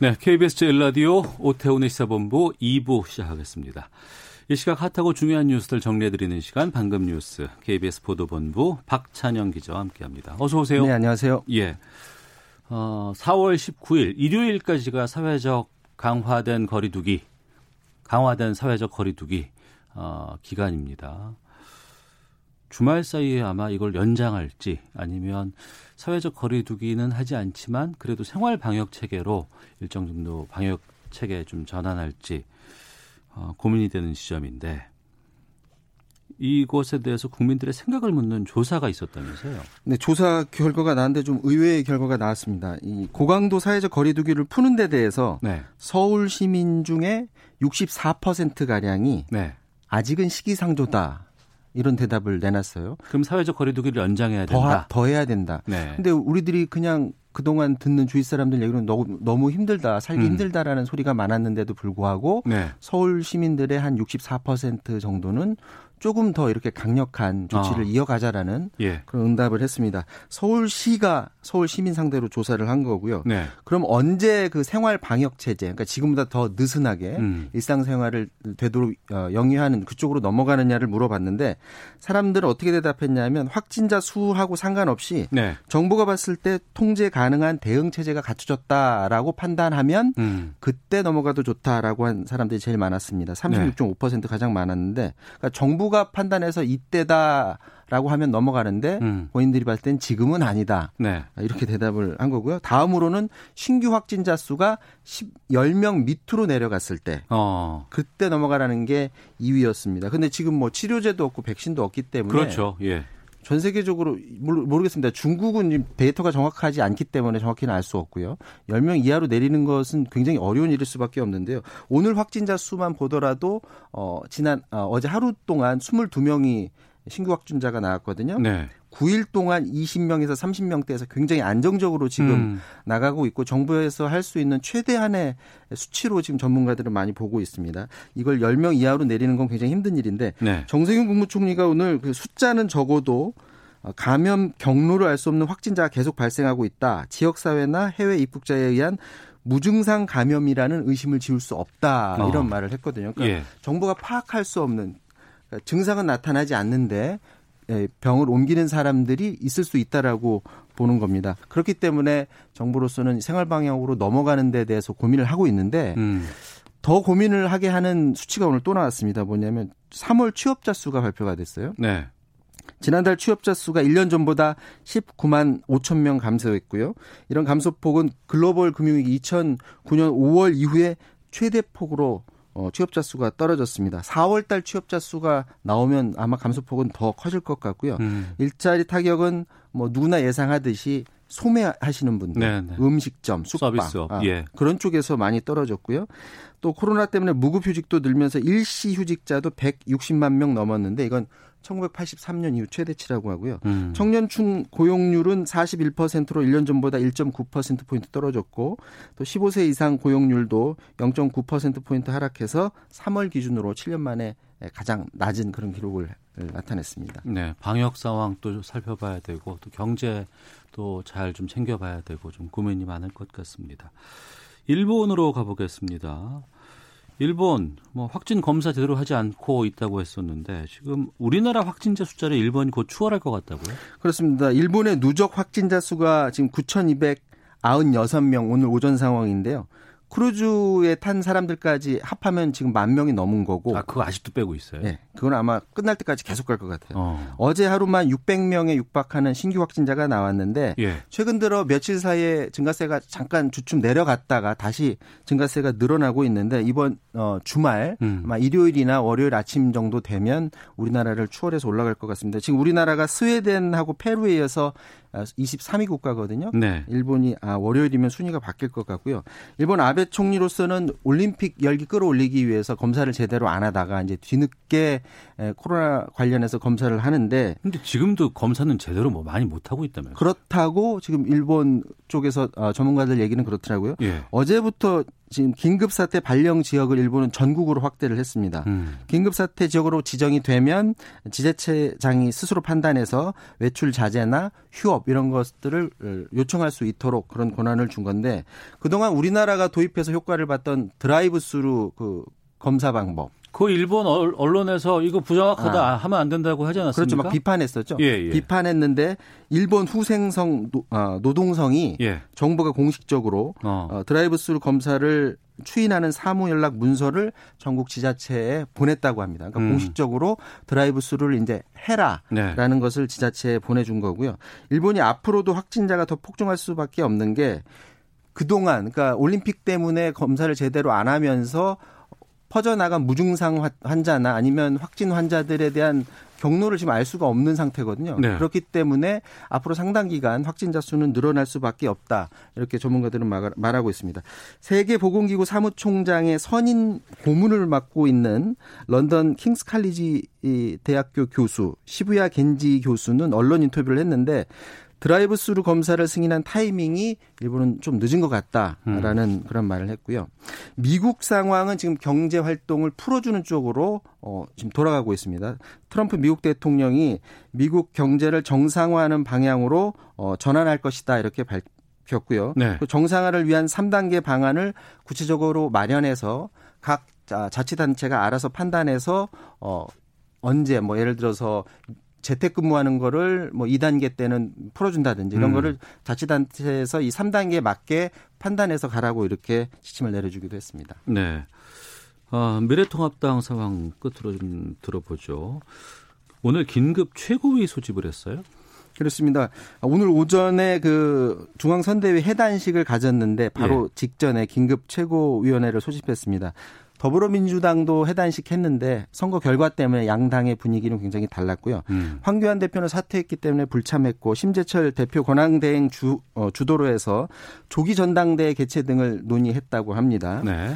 네, KBS 제1라디오 오태훈의 시사본부 2부 시작하겠습니다. 이 시각 핫하고 중요한 뉴스들 정리해드리는 시간, 방금 뉴스 KBS 보도본부 박찬영 기자와 함께합니다. 어서 오세요. 네, 안녕하세요. 예, 4월 19일 일요일까지가 사회적 강화된 사회적 거리두기 기간입니다. 주말 사이에 아마 이걸 연장할지, 아니면 사회적 거리두기는 하지 않지만 그래도 생활 방역 체계로 일정 정도 방역 체계에 좀 전환할지 고민이 되는 시점인데, 이것에 대해서 국민들의 생각을 묻는 조사가 있었다면서요? 네, 조사 결과가 나왔는데 좀 의외의 결과가 나왔습니다. 이 고강도 사회적 거리두기를 푸는 데 대해서 네. 서울 시민 중에 64%가량이 네. 아직은 시기상조다, 이런 대답을 내놨어요. 그럼 사회적 거리두기를 연장해야 된다? 더 해야 된다. 그런데 네. 우리들이 그냥 그동안 듣는 주위 사람들 얘기로는 너무 힘들다, 살기 힘들다라는 소리가 많았는데도 불구하고 네. 서울 시민들의 한 64% 정도는 조금 더 이렇게 강력한 조치를 이어가자라는 예. 그런 응답을 했습니다. 서울시가 서울 시민 상대로 조사를 한 거고요. 네. 그럼 언제 그 생활 방역 체제, 그러니까 지금보다 더 느슨하게 일상생활을 되도록 영위하는 그쪽으로 넘어가느냐를 물어봤는데, 사람들은 어떻게 대답했냐면 확진자 수하고 상관없이 네. 정부가 봤을 때 통제 가능한 대응 체제가 갖춰졌다라고 판단하면 그때 넘어가도 좋다라고 한 사람들이 제일 많았습니다. 36.5% 네. 가장 많았는데, 그러니까 정부 가 판단해서 이때다라고 하면 넘어가는데 본인들이 봤을 땐 지금은 아니다. 네. 이렇게 대답을 한 거고요. 다음으로는 신규 확진자 수가 10명 밑으로 내려갔을 때 그때 넘어가라는 게 2위였습니다. 그런데 지금 뭐 치료제도 없고 백신도 없기 때문에 그렇죠. 예. 전 세계적으로 모르겠습니다. 중국은 데이터가 정확하지 않기 때문에 정확히는 알 수 없고요. 10명 이하로 내리는 것은 굉장히 어려운 일일 수밖에 없는데요. 오늘 확진자 수만 보더라도 어제 하루 동안 22명이 신규 확진자가 나왔거든요. 네. 9일 동안 20명에서 30명대에서 굉장히 안정적으로 지금 나가고 있고, 정부에서 할 수 있는 최대한의 수치로 지금 전문가들은 많이 보고 있습니다. 이걸 10명 이하로 내리는 건 굉장히 힘든 일인데 네. 정세균 국무총리가 오늘 그 숫자는 적어도 감염 경로를 알 수 없는 확진자가 계속 발생하고 있다, 지역사회나 해외 입국자에 의한 무증상 감염이라는 의심을 지울 수 없다, 이런 말을 했거든요. 그러니까 예. 정부가 파악할 수 없는, 그러니까 증상은 나타나지 않는데 병을 옮기는 사람들이 있을 수 있다라고 보는 겁니다. 그렇기 때문에 정부로서는 생활방향으로 넘어가는 데 대해서 고민을 하고 있는데 더 고민을 하게 하는 수치가 오늘 또 나왔습니다. 뭐냐면 3월 취업자 수가 발표가 됐어요. 네. 지난달 취업자 수가 1년 전보다 19만 5천 명 감소했고요. 이런 감소폭은 글로벌 금융위기 2009년 5월 이후에 최대폭으로 취업자 수가 떨어졌습니다. 4월 달 취업자 수가 나오면 아마 감소폭은 더 커질 것 같고요. 일자리 타격은 뭐 누구나 예상하듯이 소매하시는 분들, 네네. 음식점, 숙박, 서비스업, 예. 그런 쪽에서 많이 떨어졌고요. 또 코로나 때문에 무급휴직도 늘면서 일시휴직자도 160만 명 넘었는데, 이건 1983년 이후 최대치라고 하고요. 청년층 고용률은 41%로 1년 전보다 1.9%포인트 떨어졌고, 또 15세 이상 고용률도 0.9%포인트 하락해서 3월 기준으로 7년 만에 가장 낮은 그런 기록을 나타냈습니다. 네, 방역 상황도 살펴봐야 되고, 또 경제도 잘 좀 챙겨봐야 되고, 좀 고민이 많을 것 같습니다. 일본으로 가보겠습니다. 일본 확진 검사 제대로 하지 않고 있다고 했었는데, 지금 우리나라 확진자 숫자를 일본이 곧 추월할 것 같다고요? 그렇습니다. 일본의 누적 확진자 수가 지금 9,296명, 오늘 오전 상황인데요. 크루즈에 탄 사람들까지 합하면 지금 10,000명이 넘은 거고. 아, 그거 아직도 빼고 있어요? 네. 그건 아마 끝날 때까지 계속 갈 것 같아요. 어제 하루만 600명에 육박하는 신규 확진자가 나왔는데 예. 최근 들어 며칠 사이에 증가세가 잠깐 주춤 내려갔다가 다시 증가세가 늘어나고 있는데, 이번 주말 아마 일요일이나 월요일 아침 정도 되면 우리나라를 추월해서 올라갈 것 같습니다. 지금 우리나라가 스웨덴하고 페루에 이어서 23위 국가거든요. 네. 일본이 월요일이면 순위가 바뀔 것 같고요. 일본 아베 총리로서는 올림픽 열기 끌어올리기 위해서 검사를 제대로 안 하다가 이제 뒤늦게 코로나 관련해서 검사를 하는데. 근데 지금도 검사는 제대로 뭐 많이 못 하고 있다면서요? 그렇다고 지금 일본 쪽에서 전문가들 얘기는 그렇더라고요. 예. 어제부터 지금 긴급사태 발령 지역을 일본은 전국으로 확대를 했습니다. 긴급사태 지역으로 지정이 되면 지자체장이 스스로 판단해서 외출 자제나 휴업 이런 것들을 요청할 수 있도록 그런 권한을 준 건데, 그동안 우리나라가 도입해서 효과를 봤던 드라이브 스루 그 검사 방법. 그 일본 언론에서 이거 부정확하다 하면 안 된다고 하지 않았습니까? 그렇죠. 막 비판했었죠. 예, 예. 비판했는데 일본 후생성 노동성이 예. 정부가 공식적으로 드라이브스루 검사를 추인하는 사무 연락 문서를 전국 지자체에 보냈다고 합니다. 그러니까 공식적으로 드라이브스루를 이제 해라라는 네. 것을 지자체에 보내준 거고요. 일본이 앞으로도 확진자가 더 폭증할 수밖에 없는 게 그동안 그러니까 올림픽 때문에 검사를 제대로 안 하면서 퍼져나간 무증상 환자나 아니면 확진 환자들에 대한 경로를 지금 알 수가 없는 상태거든요. 네. 그렇기 때문에 앞으로 상당 기간 확진자 수는 늘어날 수밖에 없다. 이렇게 전문가들은 말하고 있습니다. 세계보건기구 사무총장의 선임 고문을 맡고 있는 런던 킹스칼리지 대학교 교수 시부야 겐지 교수는 언론 인터뷰를 했는데 드라이브스루 검사를 승인한 타이밍이 일본은 좀 늦은 것 같다라는 그런 말을 했고요. 미국 상황은 지금 경제 활동을 풀어주는 쪽으로 지금 돌아가고 있습니다. 트럼프 미국 대통령이 미국 경제를 정상화하는 방향으로 전환할 것이다 이렇게 밝혔고요. 네. 정상화를 위한 3단계 방안을 구체적으로 마련해서 각 자치단체가 알아서 판단해서 언제 뭐 예를 들어서 재택근무하는 거를 뭐 2단계 때는 풀어준다든지 이런 거를 자치단체에서 이 3단계에 맞게 판단해서 가라고 이렇게 지침을 내려주기도 했습니다. 네. 미래통합당 상황 끝으로 좀 들어보죠. 오늘 긴급 최고위 소집을 했어요? 그렇습니다. 오늘 오전에 그 중앙선대위 해단식을 가졌는데 바로 예. 직전에 긴급 최고위원회를 소집했습니다. 더불어민주당도 해단식 했는데 선거 결과 때문에 양당의 분위기는 굉장히 달랐고요. 황교안 대표는 사퇴했기 때문에 불참했고 심재철 대표 권한대행 주도로 해서 조기 전당대회 개최 등을 논의했다고 합니다. 네.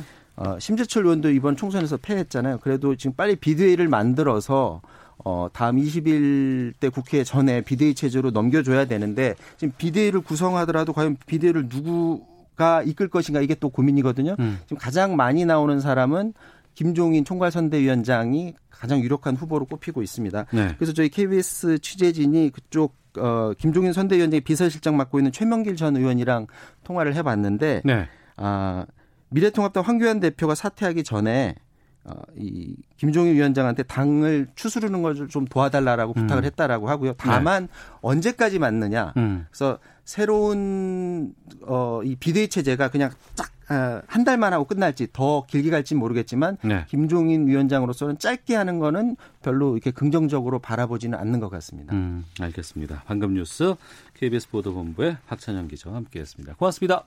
심재철 의원도 이번 총선에서 패했잖아요. 그래도 지금 빨리 비대위를 만들어서 다음 21대 국회 전에 비대위 체제로 넘겨줘야 되는데 지금 비대위를 구성하더라도 과연 비대위를 누구가 이끌 것인가 이게 또 고민이거든요. 지금 가장 많이 나오는 사람은 김종인 총괄선대위원장이 가장 유력한 후보로 꼽히고 있습니다. 네. 그래서 저희 KBS 취재진이 그쪽 김종인 선대위원장이 비서실장 맡고 있는 최명길 전 의원이랑 통화를 해봤는데 네. 미래통합당 황교안 대표가 사퇴하기 전에 이 김종인 위원장한테 당을 추스르는 걸 좀 도와달라라고 부탁을 했다라고 하고요. 다만 네. 언제까지 맞느냐. 그래서 새로운 이 비대위 체제가 그냥 쫙 한 달만 하고 끝날지 더 길게 갈지는 모르겠지만 네. 김종인 위원장으로서는 짧게 하는 거는 별로 이렇게 긍정적으로 바라보지는 않는 것 같습니다. 알겠습니다. 방금 뉴스 KBS 보도본부의 박찬영 기자와 함께했습니다. 고맙습니다.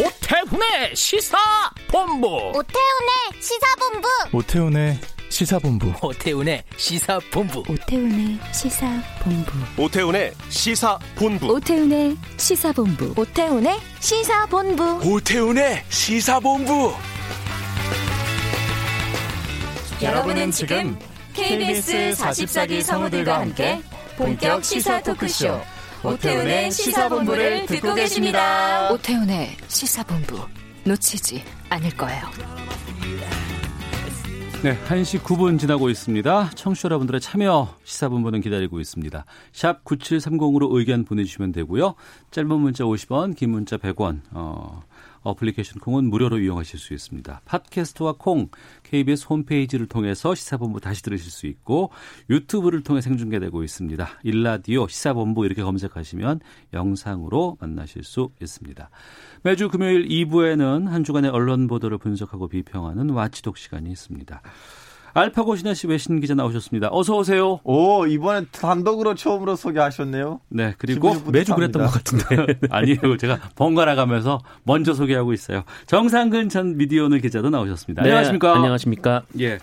오태훈의 시사본부. 오태훈의 시사본부. 오태훈의 시사본부. 오태훈의 시사본부. 오태훈의 시사본부. 오태훈의 시사본부. 오태훈의 시사본부. 오태훈의 시사본부. 오태훈의 시사본부. 여러분은 지금 KBS 44기 성우들과 함께 본격 시사 토크쇼 오태훈의 시사본부를 듣고 계십니다. 오태훈의 시사본부 놓치지 않을 거예요. 네, 1시 9분 지나고 있습니다. 청취자 여러분들의 참여 시사본부는 기다리고 있습니다. 샵 9730으로 의견 보내주시면 되고요. 짧은 문자 50원, 긴 문자 100원. 어플리케이션 콩은 무료로 이용하실 수 있습니다. 팟캐스트와 콩, KBS 홈페이지를 통해서 시사본부 다시 들으실 수 있고 유튜브를 통해 생중계되고 있습니다. 일라디오 시사본부 이렇게 검색하시면 영상으로 만나실 수 있습니다. 매주 금요일 2부에는 한 주간의 언론 보도를 분석하고 비평하는 와치독 시간이 있습니다. 알파고 신현 씨 외신 기자 나오셨습니다. 어서 오세요. 오, 이번엔 단독으로 처음으로 소개하셨네요. 네, 그리고 매주 그랬던 것 같은데 아니에요. 제가 번갈아 가면서 먼저 소개하고 있어요. 정상근 전 미디어오늘 기자도 나오셨습니다. 네, 안녕하십니까? 안녕하십니까? 예,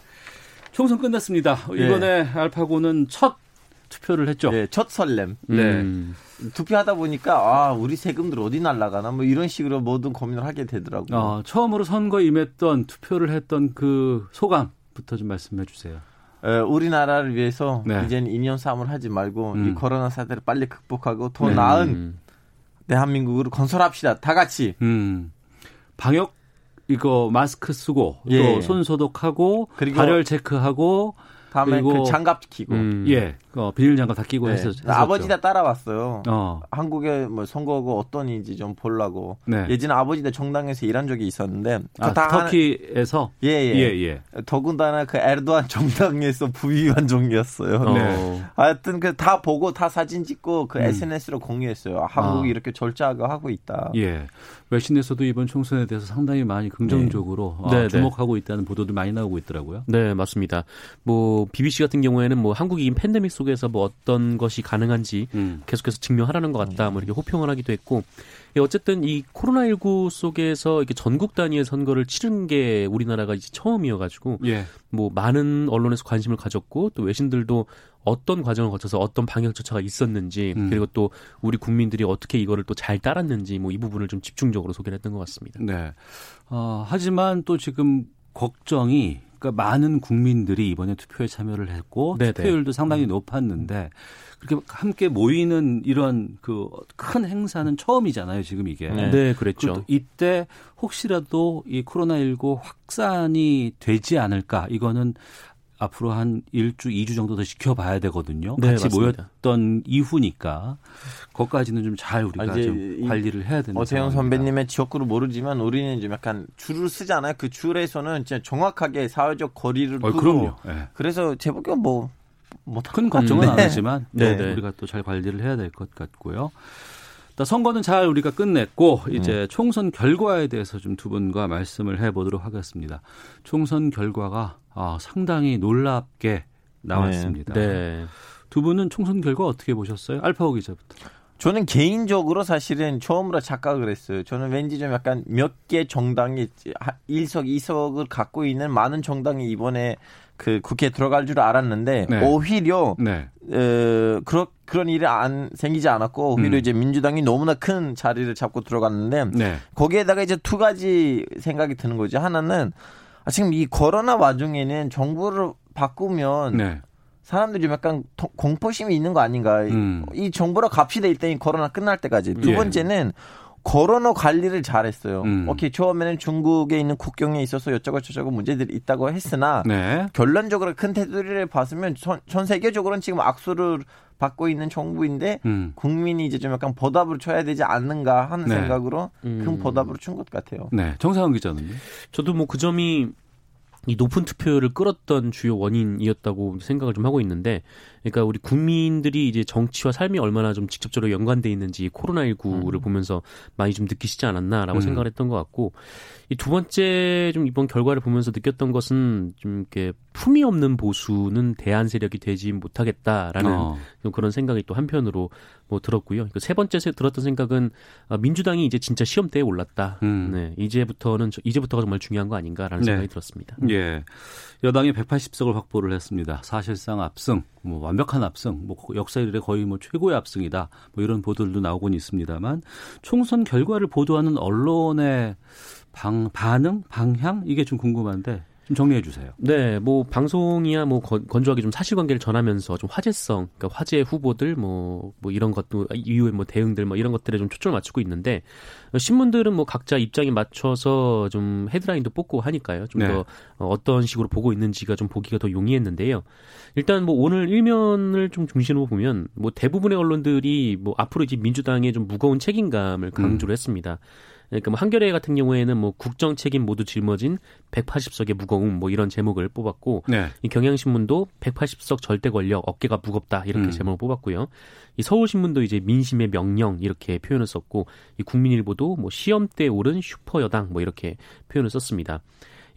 총선 끝났습니다. 이번에 네. 알파고는 첫 투표를 했죠. 네, 첫 설렘. 네. 투표하다 보니까 아, 우리 세금들 어디 날아가나 뭐 이런 식으로 모든 고민을 하게 되더라고요. 처음으로 선거에 임했던 투표를 했던 그 소감부터 좀 말씀해 주세요. 우리나라를 위해서 네. 이제는 2년 싸움을 하지 말고 이 코로나 사태를 빨리 극복하고 더 나은 대한민국으로 건설합시다. 다 같이. 방역 이거 마스크 쓰고 예. 또 손 소독하고 발열 체크하고 다음에 그 장갑 끼고 예, 비닐 장갑 다 끼고 네. 했었죠. 아버지가 따라왔어요. 한국에 뭐 선거하고 어떤인지 좀 보려고. 네. 예전에 아버지가 정당에서 일한 적이 있었는데 터키에서 예. 더군다나 그 에르도안 정당에서 부위원장이었어요. 네. 하여튼 그 다 보고 다 사진 찍고 그 SNS로 공유했어요. 한국이 이렇게 절제하고 하고 있다. 예. 외신에서도 이번 총선에 대해서 상당히 많이 긍정적으로 주목하고 있다는 보도도 많이 나오고 있더라고요. 네, 맞습니다. 뭐 BBC 같은 경우에는 뭐 한국이 팬데믹 속에서 뭐 어떤 것이 가능한지 계속해서 증명하라는 것 같다. 뭐 이렇게 호평을 하기도 했고. 어쨌든 이 코로나19 속에서 이렇게 전국 단위의 선거를 치른 게 우리나라가 이제 처음이어가지고 뭐 많은 언론에서 관심을 가졌고 또 외신들도 어떤 과정을 거쳐서 어떤 방역 조차가 있었는지 그리고 또 우리 국민들이 어떻게 이거를 또 잘 따랐는지 뭐 이 부분을 좀 집중적으로 소개를 했던 것 같습니다. 네. 하지만 또 지금 걱정이 그러니까 많은 국민들이 이번에 투표에 참여를 했고 네네. 투표율도 상당히 높았는데 그렇게 함께 모이는 이런 그 큰 행사는 처음이잖아요, 지금 이게. 네, 그랬죠. 이때 혹시라도 이 코로나19 확산이 되지 않을까 이거는 앞으로 한 1주, 2주 정도 더 지켜봐야 되거든요. 네, 같이 맞습니다. 모였던 이후니까 그것까지는 좀 잘 우리가 좀 관리를 해야 된다. 오태훈 선배님의 지역구를 모르지만 우리는 좀 약간 줄을 쓰잖아요. 그 줄에서는 진짜 정확하게 사회적 거리를 두고 그럼요. 네. 그래서 제법 뭐 큰 걱정은 안 하지만 네. 우리가 또 잘 관리를 해야 될 것 같고요. 선거는 잘 우리가 끝냈고 이제 총선 결과에 대해서 좀 두 분과 말씀을 해보도록 하겠습니다. 총선 결과가 상당히 놀랍게 나왔습니다. 네. 두 분은 총선 결과 어떻게 보셨어요? 알파고 기자부터. 저는 개인적으로 사실은 처음으로 착각을 했어요. 저는 왠지 좀 약간 몇 개 정당이 1석, 2석을 갖고 있는 많은 정당이 이번에 그 국회에 들어갈 줄 알았는데 오히려 그런 일이 안 생기지 않았고 오히려 이제 민주당이 너무나 큰 자리를 잡고 들어갔는데 거기에다가 이제 두 가지 생각이 드는 거죠. 하나는 지금 이 코로나 와중에는 정부를 바꾸면 사람들이 좀 약간 공포심이 있는 거 아닌가. 이 정부로 갑시다 일단 코로나 끝날 때까지. 두 번째는 코로나 관리를 잘했어요. 오케이, 처음에는 중국에 있는 국경에 있어서 여쩌고저쩌고 문제들이 있다고 했으나 결론적으로 큰 테두리를 봤으면 전 세계적으로는 지금 악수를 받고 있는 정부인데 국민이 이제 좀 약간 보답을 쳐야 되지 않는가 하는 생각으로 큰 보답으로 준 것 같아요. 네, 정상근 기자는요? 저도 뭐 그 점이 이 높은 투표율을 끌었던 주요 원인이었다고 생각을 좀 하고 있는데, 그러니까 우리 국민들이 이제 정치와 삶이 얼마나 좀 직접적으로 연관돼 있는지 코로나19를 보면서 많이 좀 느끼시지 않았나라고 생각을 했던 것 같고, 이 두 번째 좀 이번 결과를 보면서 느꼈던 것은 좀 이렇게 품이 없는 보수는 대안 세력이 되지 못하겠다라는 그런 생각이 또 한편으로 뭐 들었고요. 그러니까 세 번째 들었던 생각은 민주당이 이제 진짜 시험대에 올랐다. 네, 이제부터가 정말 중요한 거 아닌가라는 생각이 들었습니다. 예, 여당이 180석을 확보를 했습니다. 사실상 압승, 뭐 완벽한 압승, 뭐 역사 이래 거의 뭐 최고의 압승이다. 뭐 이런 보도들도 나오곤 있습니다만 총선 결과를 보도하는 언론의 방향 이게 좀 궁금한데. 좀 정리해 주세요. 네, 뭐 방송이야 뭐 건조하게 좀 사실관계를 전하면서 좀 화제성, 그러니까 화제 후보들 뭐 이런 것도 이후에 뭐 대응들 뭐 이런 것들에 좀 초점을 맞추고 있는데 신문들은 뭐 각자 입장에 맞춰서 좀 헤드라인도 뽑고 하니까요. 좀 더 어떤 식으로 보고 있는지가 좀 보기가 더 용이했는데요. 일단 뭐 오늘 일면을 좀 중심으로 보면 뭐 대부분의 언론들이 뭐 앞으로 이제 민주당의 좀 무거운 책임감을 강조를 했습니다. 그러니까 뭐 한겨레 같은 경우에는 뭐 국정 책임 모두 짊어진 180석의 무거움 뭐 이런 제목을 뽑았고 이 경향신문도 180석 절대 권력 어깨가 무겁다 이렇게 제목을 뽑았고요. 이 서울신문도 이제 민심의 명령 이렇게 표현을 썼고 이 국민일보도 뭐 시험대에 오른 슈퍼 여당 뭐 이렇게 표현을 썼습니다.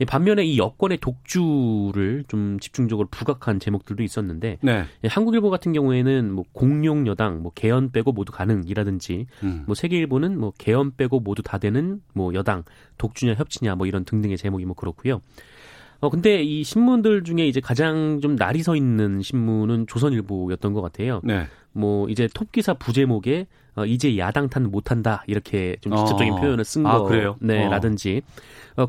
반면에 이 여권의 독주를 좀 집중적으로 부각한 제목들도 있었는데 한국일보 같은 경우에는 뭐 공룡 여당, 뭐 개헌 빼고 모두 가능이라든지 뭐 세계일보는 뭐 개헌 빼고 모두 다 되는 뭐 여당, 독주냐 협치냐 뭐 이런 등등의 제목이 뭐 그렇고요. 근데 이 신문들 중에 이제 가장 좀 날이 서 있는 신문은 조선일보였던 것 같아요. 네. 뭐 이제 톱기사 부제목에 이제 야당 탄 못한다 이렇게 좀 직접적인 표현을 쓴 거, 그래요? 네, 라든지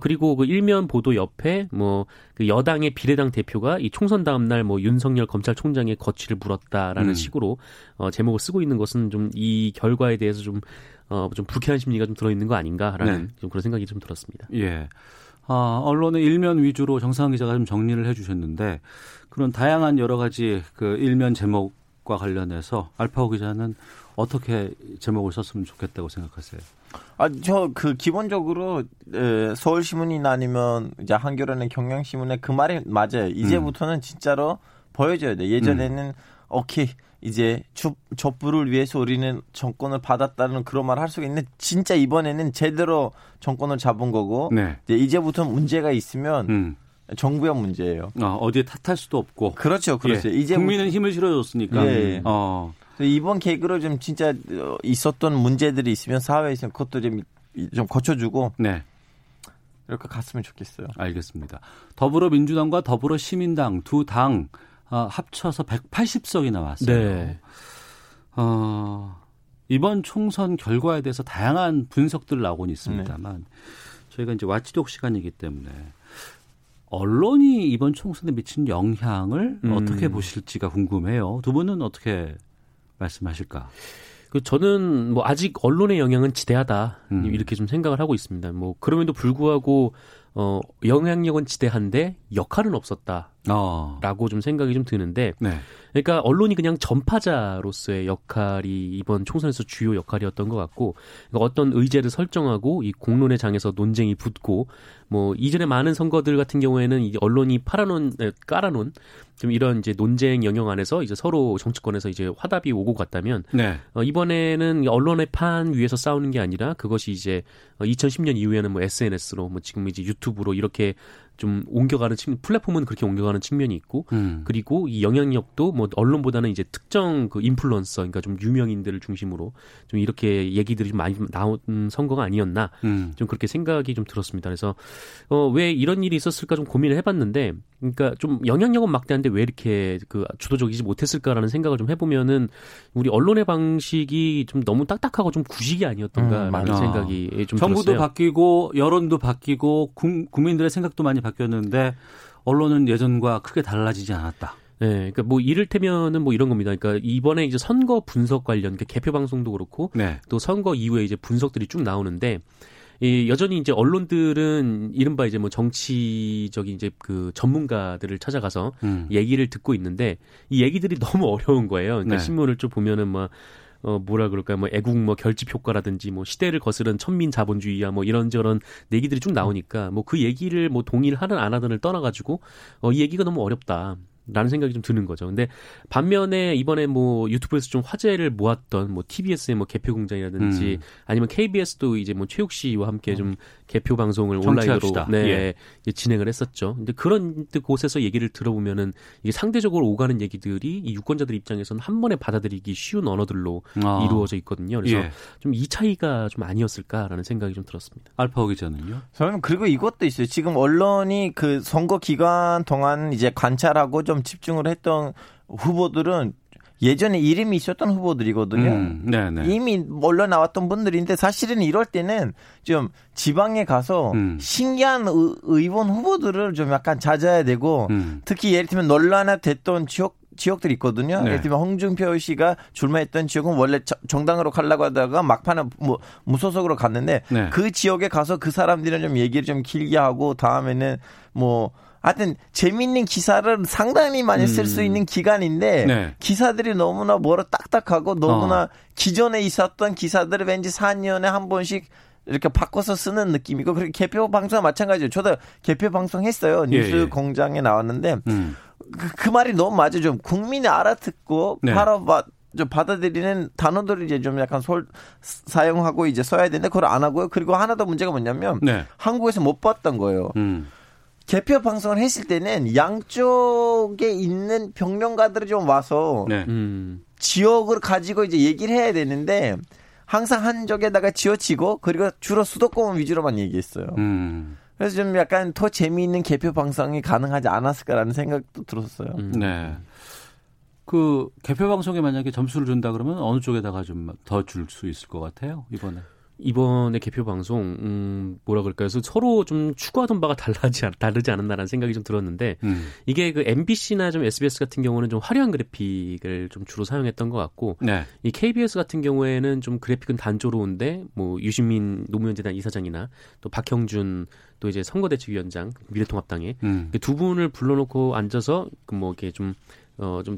그리고 그 일면 보도 옆에 뭐 그 여당의 비례당 대표가 이 총선 다음 날 뭐 윤석열 검찰총장의 거취를 물었다라는 식으로 제목을 쓰고 있는 것은 좀 이 결과에 대해서 좀 불쾌한 심리가 좀 들어 있는 거 아닌가라는, 네, 좀 그런 생각이 좀 들었습니다. 예. 언론의 일면 위주로 정상근 기자가 좀 정리를 해주셨는데, 그런 다양한 여러 가지 그 일면 제목과 관련해서 알파고 기자는 어떻게 제목을 썼으면 좋겠다고 생각하세요? 저 그 기본적으로 서울신문이나 아니면 이제 한겨레는 경향신문에 그 말이 맞아요. 이제부터는 진짜로 보여줘야 돼. 예전에는 오케이, 이제 촛불을 위해서 우리는 정권을 받았다는 그런 말을 할 수가 있는데, 진짜 이번에는 제대로 정권을 잡은 거고, 네, 이제부터 문제가 있으면 정부의 문제예요. 어디에 탓할 수도 없고. 그렇죠. 예. 이제 국민은 힘을 실어줬으니까. 예. 이번 계기로 좀 진짜 있었던 문제들이 있으면 사회에서 그것도 좀 고쳐주고, 네, 이렇게 갔으면 좋겠어요. 알겠습니다. 더불어민주당과 더불어시민당 두 당 합쳐서 180석이 나왔어요. 네. 이번 총선 결과에 대해서 다양한 분석들 나오곤 있습니다만, 네, 저희가 이제 와치독 시간이기 때문에 언론이 이번 총선에 미친 영향을 어떻게 보실지가 궁금해요. 두 분은 어떻게 말씀하실까? 저는 뭐 아직 언론의 영향은 지대하다 이렇게 좀 생각을 하고 있습니다. 뭐 그럼에도 불구하고 영향력은 지대한데 역할은 없었다라고 좀 생각이 좀 드는데, 네, 그러니까 언론이 그냥 전파자로서의 역할이 이번 총선에서 주요 역할이었던 것 같고, 그러니까 어떤 의제를 설정하고 이 공론의 장에서 논쟁이 붙고, 뭐 이전에 많은 선거들 같은 경우에는 이제 언론이 깔아놓은 좀 이런 이제 논쟁 영역 안에서 이제 서로 정치권에서 이제 화답이 오고 갔다면, 네, 이번에는 언론의 판 위에서 싸우는 게 아니라 그것이 이제 2010년 이후에는 뭐 SNS로 뭐 지금 이제 유튜브로 이렇게 좀 옮겨가는 플랫폼은 그렇게 옮겨가는 측면이 있고, 그리고 이 영향력도 뭐 언론보다는 이제 특정 그 인플루언서, 그러니까 좀 유명인들을 중심으로 좀 이렇게 얘기들이 좀 많이 나온 선거가 아니었나, 좀 그렇게 생각이 좀 들었습니다. 그래서 왜 이런 일이 있었을까 좀 고민을 해봤는데, 그러니까 좀 영향력은 막대한데 왜 이렇게 그 주도적이지 못했을까라는 생각을 좀 해보면은 우리 언론의 방식이 좀 너무 딱딱하고 좀 구식이 아니었던가라는 생각이 좀 정부도 들었어요. 바뀌고 여론도 바뀌고 국민들의 생각도 많이 바뀌었는데 언론은 예전과 크게 달라지지 않았다. 네, 그러니까 뭐 이를테면은 뭐 이런 겁니다. 그러니까 이번에 이제 선거 분석 관련, 그러니까 개표 방송도 그렇고, 네, 또 선거 이후에 이제 분석들이 쭉 나오는데, 여전히 이제 언론들은 이른바 이제 뭐 정치적인 이제 그 전문가들을 찾아가서 얘기를 듣고 있는데, 이 얘기들이 너무 어려운 거예요. 그러니까, 네, 신문을 좀 보면은 막 뭐라 그럴까요? 뭐 애국 뭐 결집 효과라든지 뭐 시대를 거스른 천민 자본주의야 뭐 이런저런 얘기들이 쭉 나오니까, 뭐 그 얘기를 뭐 동의를 하든 안 하든을 떠나가지고 이 얘기가 너무 어렵다 라는 생각이 좀 드는 거죠. 근데 반면에 이번에 뭐 유튜브에서 좀 화제를 모았던 뭐 TBS의 뭐 개표 공장이라든지 아니면 KBS도 이제 뭐 최욱 씨와 함께 좀 개표 방송을 온라인으로, 네, 예, 진행을 했었죠. 근데 그런 곳에서 얘기를 들어보면은 이게 상대적으로 오가는 얘기들이 이 유권자들 입장에서는 한 번에 받아들이기 쉬운 언어들로 이루어져 있거든요. 그래서, 예, 좀 이 차이가 좀 아니었을까라는 생각이 좀 들었습니다. 알파고 기자는요? 저는 그리고 이것도 있어요. 지금 언론이 그 선거 기간 동안 이제 관찰하고 좀 집중을 했던 후보들은 예전에 이름이 있었던 후보들이거든요. 이미 몰려 나왔던 분들인데, 사실은 이럴 때는 좀 지방에 가서 신기한 의원 후보들을 좀 약간 찾아야 되고, 특히 예를 들면 논란이 됐던 지역들이 있거든요. 네. 예를 들면 홍준표 씨가 출마했던 지역은 원래 정당으로 가려고 하다가 막판에 무소속으로 갔는데, 네, 그 지역에 가서 그 사람들이랑 좀 얘기를 좀 길게 하고, 다음에는 뭐 하여튼 재미있는 기사를 상당히 많이 쓸 수 있는 기간인데, 네, 기사들이 너무나 뭐라 딱딱하고 너무나 기존에 있었던 기사들을 왠지 4년에 한 번씩 이렇게 바꿔서 쓰는 느낌이고, 그리고 개표 방송은 마찬가지예요. 저도 개표 방송 했어요. 뉴스, 예, 공장에 나왔는데 그 말이 너무 맞아요. 좀 국민이 알아듣고, 네, 좀 받아들이는 단어들을 이제 좀 약간 사용하고 이제 써야 되는데 그걸 안 하고요. 그리고 하나 더 문제가 뭐냐면, 네, 한국에서 못 봤던 거예요. 개표 방송을 했을 때는 양쪽에 있는 평론가들이 좀 와서, 네, 지역을 가지고 이제 얘기를 해야 되는데 항상 한쪽에다가 지어치고, 그리고 주로 수도권 위주로만 얘기했어요. 그래서 좀 약간 더 재미있는 개표 방송이 가능하지 않았을까라는 생각도 들었어요. 네. 그 개표 방송에 만약에 점수를 준다 그러면 어느 쪽에다가 좀 더 줄 수 있을 것 같아요, 이번에? 이번에 개표 방송 뭐라 그럴까요? 그래서 서로 좀 추구하던 바가 다르지 않았나라는 생각이 좀 들었는데 이게 그 MBC나 좀 SBS 같은 경우는 좀 화려한 그래픽을 좀 주로 사용했던 것 같고 네. 이 KBS 같은 경우에는 좀 그래픽은 단조로운데 뭐 유시민 노무현재단 이사장이나 또 박형준 또 이제 선거대책위원장 미래통합당에 두 분을 불러놓고 앉아서 뭐 이렇게 좀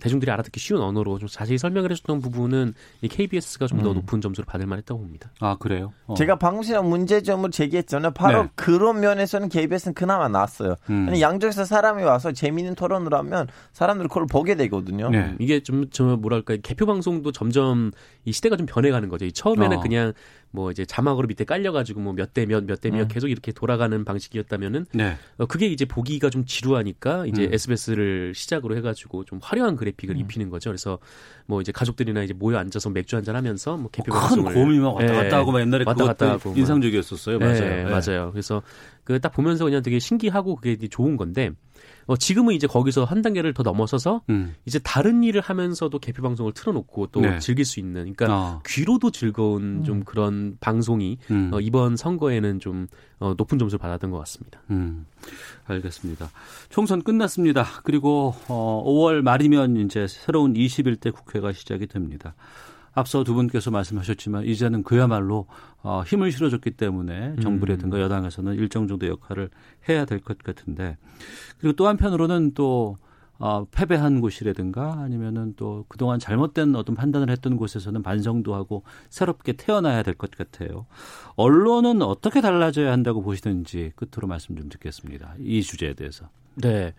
대중들이 알아듣기 쉬운 언어로 좀 자세히 설명을 해줬던 부분은 이 KBS가 좀 더 높은 점수를 받을 만했다고 봅니다. 아 그래요? 제가 방금 전에 문제점을 제기했잖아요. 바로 네. 그런 면에서는 KBS는 그나마 나았어요. 아니, 양쪽에서 사람이 와서 재미있는 토론을 하면 사람들이 그걸 보게 되거든요. 네. 이게 좀 뭐랄까 개표 방송도 점점 이 시대가 좀 변해가는 거죠. 처음에는 그냥 뭐 이제 자막으로 밑에 깔려가지고 뭐 몇 대 몇, 몇 대 몇 계속 이렇게 돌아가는 방식이었다면은 네. 그게 이제 보기가 좀 지루하니까 이제 SBS를 시작으로 해가지고 좀 화려한 그래픽을 입히는 거죠. 그래서 뭐 이제 가족들이나 이제 모여 앉아서 맥주 한잔 하면서 뭐 개표 방송을 큰 고민만 왔다 갔다 하고 막 옛날에 왔다 갔다 하고 인상적이었었어요. 맞아요. 네. 맞아요. 그래서 그 딱 보면서 그냥 되게 신기하고 그게 되게 좋은 건데 지금은 이제 거기서 한 단계를 더 넘어서서 이제 다른 일을 하면서도 개표 방송을 틀어놓고 또 네. 즐길 수 있는 그러니까 귀로도 즐거운 좀 그런 방송이 이번 선거에는 좀 높은 점수를 받았던 것 같습니다. 알겠습니다. 총선 끝났습니다. 그리고 5월 말이면 이제 새로운 21대 국회가 시작이 됩니다. 앞서 두 분께서 말씀하셨지만 이제는 그야말로 힘을 실어줬기 때문에 정부라든가 여당에서는 일정 정도 역할을 해야 될 것 같은데 그리고 또 한편으로는 또 패배한 곳이라든가 아니면은 또 그동안 잘못된 어떤 판단을 했던 곳에서는 반성도 하고 새롭게 태어나야 될 것 같아요. 언론은 어떻게 달라져야 한다고 보시는지 끝으로 말씀 좀 듣겠습니다. 이 주제에 대해서. 네.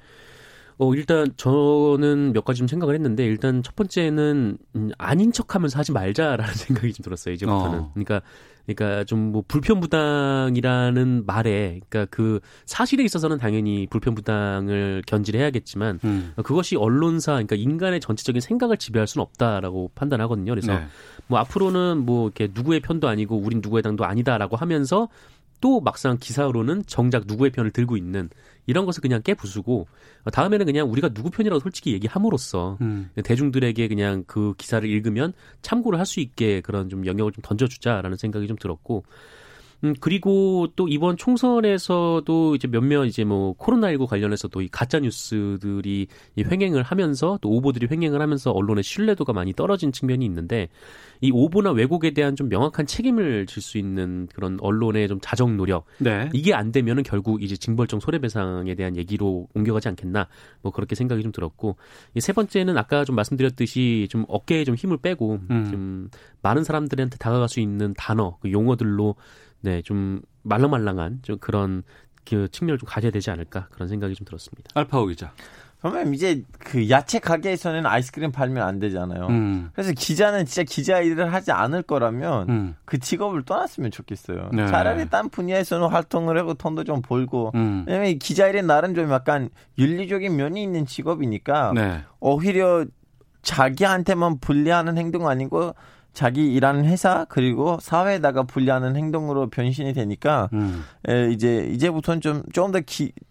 일단 저는 몇 가지 좀 생각을 했는데 일단 첫 번째는 아닌 척하면서 하지 말자라는 생각이 좀 들었어요. 이제부터는. 그러니까 좀 뭐 불편부당이라는 말에 그러니까 그 사실에 있어서는 당연히 불편부당을 견지해야겠지만 그것이 언론사 그러니까 인간의 전체적인 생각을 지배할 수는 없다라고 판단하거든요. 그래서 네. 뭐 앞으로는 뭐 이렇게 누구의 편도 아니고 우린 누구의 당도 아니다라고 하면서 또 막상 기사로는 정작 누구의 편을 들고 있는 이런 것을 그냥 깨부수고 다음에는 그냥 우리가 누구 편이라고 솔직히 얘기함으로써 대중들에게 그냥 그 기사를 읽으면 참고를 할 수 있게 그런 좀 영역을 좀 던져주자라는 생각이 좀 들었고 그리고 또 이번 총선에서도 이제 몇몇 이제 뭐 코로나19 관련해서도 이 가짜 뉴스들이 횡행을 하면서 또 오보들이 횡행을 하면서 언론의 신뢰도가 많이 떨어진 측면이 있는데 이 오보나 왜곡에 대한 좀 명확한 책임을 질 수 있는 그런 언론의 좀 자정 노력 네. 이게 안 되면은 결국 이제 징벌적 손해배상에 대한 얘기로 옮겨가지 않겠나 뭐 그렇게 생각이 좀 들었고 이 세 번째는 아까 좀 말씀드렸듯이 좀 어깨에 좀 힘을 빼고 좀 많은 사람들한테 다가갈 수 있는 단어 그 용어들로 네, 좀 말랑말랑한 좀 그런 그 측면을 좀 가져야 되지 않을까 그런 생각이 좀 들었습니다. 알파고 기자. 그러면 이제 그 야채 가게에서는 아이스크림 팔면 안 되잖아요. 그래서 기자는 진짜 기자 일을 하지 않을 거라면 그 직업을 떠났으면 좋겠어요. 네. 차라리 딴 분야에서는 활동을 하고 돈도 좀 벌고 왜냐면 기자 일은 나름 좀 약간 윤리적인 면이 있는 직업이니까 네. 오히려 자기한테만 불리하는 행동 아니고 자기 일하는 회사 그리고 사회에다가 불리하는 행동으로 변신이 되니까 이제부터는 좀 더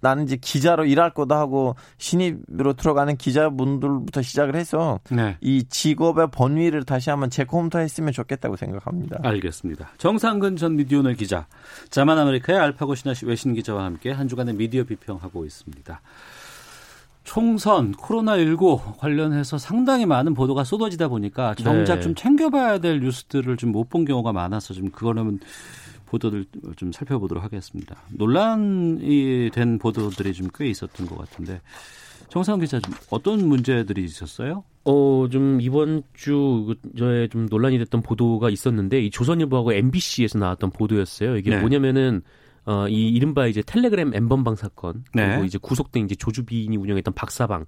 나는 이제 기자로 일할 거다 하고 신입으로 들어가는 기자분들부터 시작을 해서 네. 이 직업의 번위를 다시 한번 재검토했으면 좋겠다고 생각합니다. 알겠습니다. 정상근 전 미디어오늘 기자, 자만 아메리카의 알파고 신하씨 외신 기자와 함께 한 주간의 미디어 비평하고 있습니다. 총선, 코로나19 관련해서 상당히 많은 보도가 쏟아지다 보니까 정작 네. 좀 챙겨봐야 될 뉴스들을 좀 못 본 경우가 많아서 좀 그거는 보도들 좀 살펴보도록 하겠습니다. 논란이 된 보도들이 좀 꽤 있었던 것 같은데 정상훈 기자 좀 어떤 문제들이 있었어요? 좀 이번 주 저의 좀 논란이 됐던 보도가 있었는데 이 조선일보하고 MBC에서 나왔던 보도였어요. 이게 네. 뭐냐면은 이 이른바 이제 텔레그램 엠번방 사건 네. 그리고 이제 구속된 이제 조주빈이 운영했던 박사방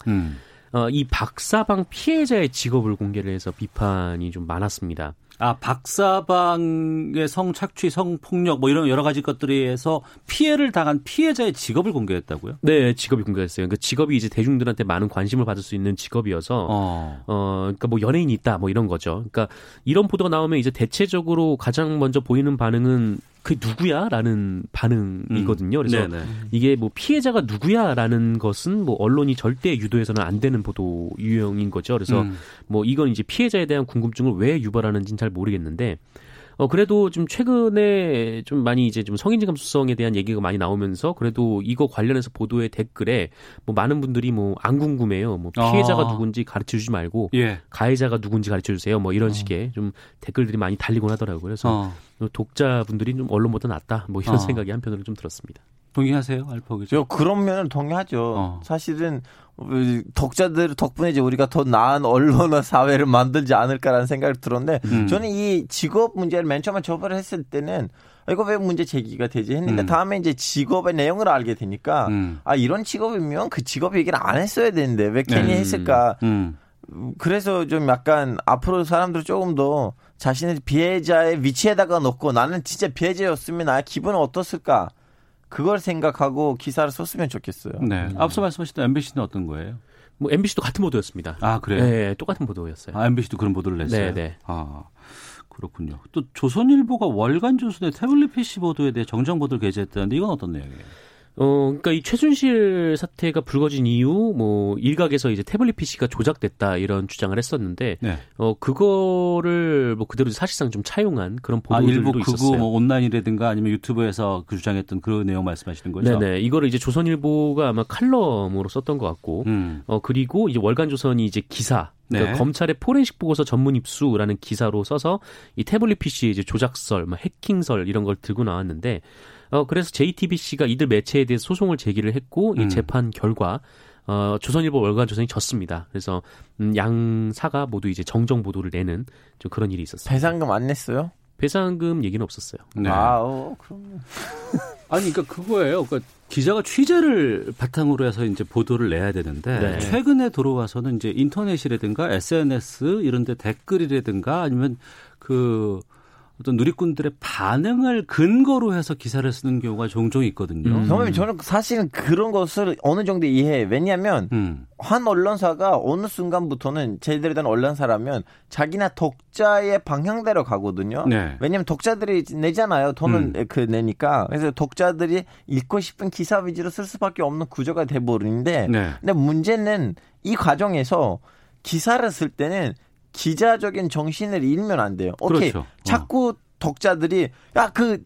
이 박사방 피해자의 직업을 공개를 해서 비판이 좀 많았습니다. 아 박사방의 성착취, 성폭력 뭐 이런 여러 가지 것들에 의해서 피해를 당한 피해자의 직업을 공개했다고요? 네, 직업이 공개됐어요. 그러니까 직업이 이제 대중들한테 많은 관심을 받을 수 있는 직업이어서 그러니까 뭐 연예인이 있다 뭐 이런 거죠. 그러니까 이런 보도가 나오면 이제 대체적으로 가장 먼저 보이는 반응은 그게 누구야라는 반응이거든요. 그래서 네네. 이게 뭐 피해자가 누구야라는 것은 뭐 언론이 절대 유도해서는 안 되는 보도 유형인 거죠. 그래서 뭐 이건 이제 피해자에 대한 궁금증을 왜 유발하는지는 잘 모르겠는데 그래도 좀 최근에 좀 많이 이제 좀 성인지 감수성에 대한 얘기가 많이 나오면서 그래도 이거 관련해서 보도의 댓글에 뭐 많은 분들이 뭐 안 궁금해요. 뭐 피해자가 누군지 가르쳐 주지 말고 예. 가해자가 누군지 가르쳐 주세요. 뭐 이런 식의 좀 댓글들이 많이 달리곤 하더라고요. 그래서 독자분들이 좀 언론보다 낫다. 뭐 이런 생각이 한편으로 좀 들었습니다. 동의하세요, 알파고 기자? 그런 면은 동의하죠. 사실은 독자들 덕분에 이제 우리가 더 나은 언론과 사회를 만들지 않을까라는 생각을 들었는데 저는 이 직업 문제를 맨 처음에 접을 했을 때는 이거 왜 문제 제기가 되지 했는데 다음에 이제 직업의 내용을 알게 되니까 아 이런 직업이면 그 직업 얘기를 안 했어야 되는데 왜 괜히 했을까. 그래서 좀 약간 앞으로 사람들 조금 더 자신의 피해자의 위치에다가 놓고 나는 진짜 피해자였으면 나의 기분은 어떻을까. 그걸 생각하고 기사를 썼으면 좋겠어요. 네. 앞서 말씀하셨던 MBC는 어떤 거예요? 뭐 MBC도 같은 보도였습니다. 아, 그래요? 네, 똑같은 보도였어요. 아, MBC도 그런 보도를 냈어요? 네. 아, 그렇군요. 또 조선일보가 월간 조선의 태블릿 PC 보도에 대해 정정 보도를 게재했다는데 이건 어떤 내용이에요? 그러니까 이 최순실 사태가 불거진 이후 뭐 일각에서 이제 태블릿 PC가 조작됐다 이런 주장을 했었는데, 네. 그거를 뭐 그대로 사실상 좀 차용한 그런 보도들도 일부 있었어요. 그거 뭐 온라인이라든가 아니면 유튜브에서 그 주장했던 그런 내용 말씀하시는 거죠? 네네. 이거를 이제 조선일보가 아마 칼럼으로 썼던 것 같고, 그리고 이제 월간조선이 이제 기사. 네. 그러니까 검찰의 포렌식 보고서 전문 입수라는 기사로 써서 이 태블릿 PC의 이제 조작설, 뭐 해킹설 이런 걸 들고 나왔는데, 그래서 JTBC가 이들 매체에 대해 소송을 제기를 했고 이 재판 결과 조선일보 월간조선이 졌습니다. 그래서 양사가 모두 이제 정정 보도를 내는 좀 그런 일이 있었어요. 배상금 안 냈어요? 배상금 얘기는 없었어요. 네. 아우 그럼. 아니 그러니까 그거예요. 그러니까 기자가 취재를 바탕으로 해서 이제 보도를 내야 되는데 네. 최근에 들어와서는 이제 인터넷이라든가 SNS 이런데 댓글이라든가 아니면 그 어떤 누리꾼들의 반응을 근거로 해서 기사를 쓰는 경우가 종종 있거든요. 선배님 저는 사실은 그런 것을 어느 정도 이해해요. 왜냐하면 한 언론사가 어느 순간부터는 제대로 된 언론사라면 자기나 독자의 방향대로 가거든요. 네. 왜냐하면 독자들이 내잖아요. 돈을 내니까. 그래서 독자들이 읽고 싶은 기사 위주로 쓸 수밖에 없는 구조가 돼버리는데 네. 근데 문제는 이 과정에서 기사를 쓸 때는 기자적인 정신을 잃으면 안 돼요. 오케이. 그렇죠. 자꾸 독자들이 야, 그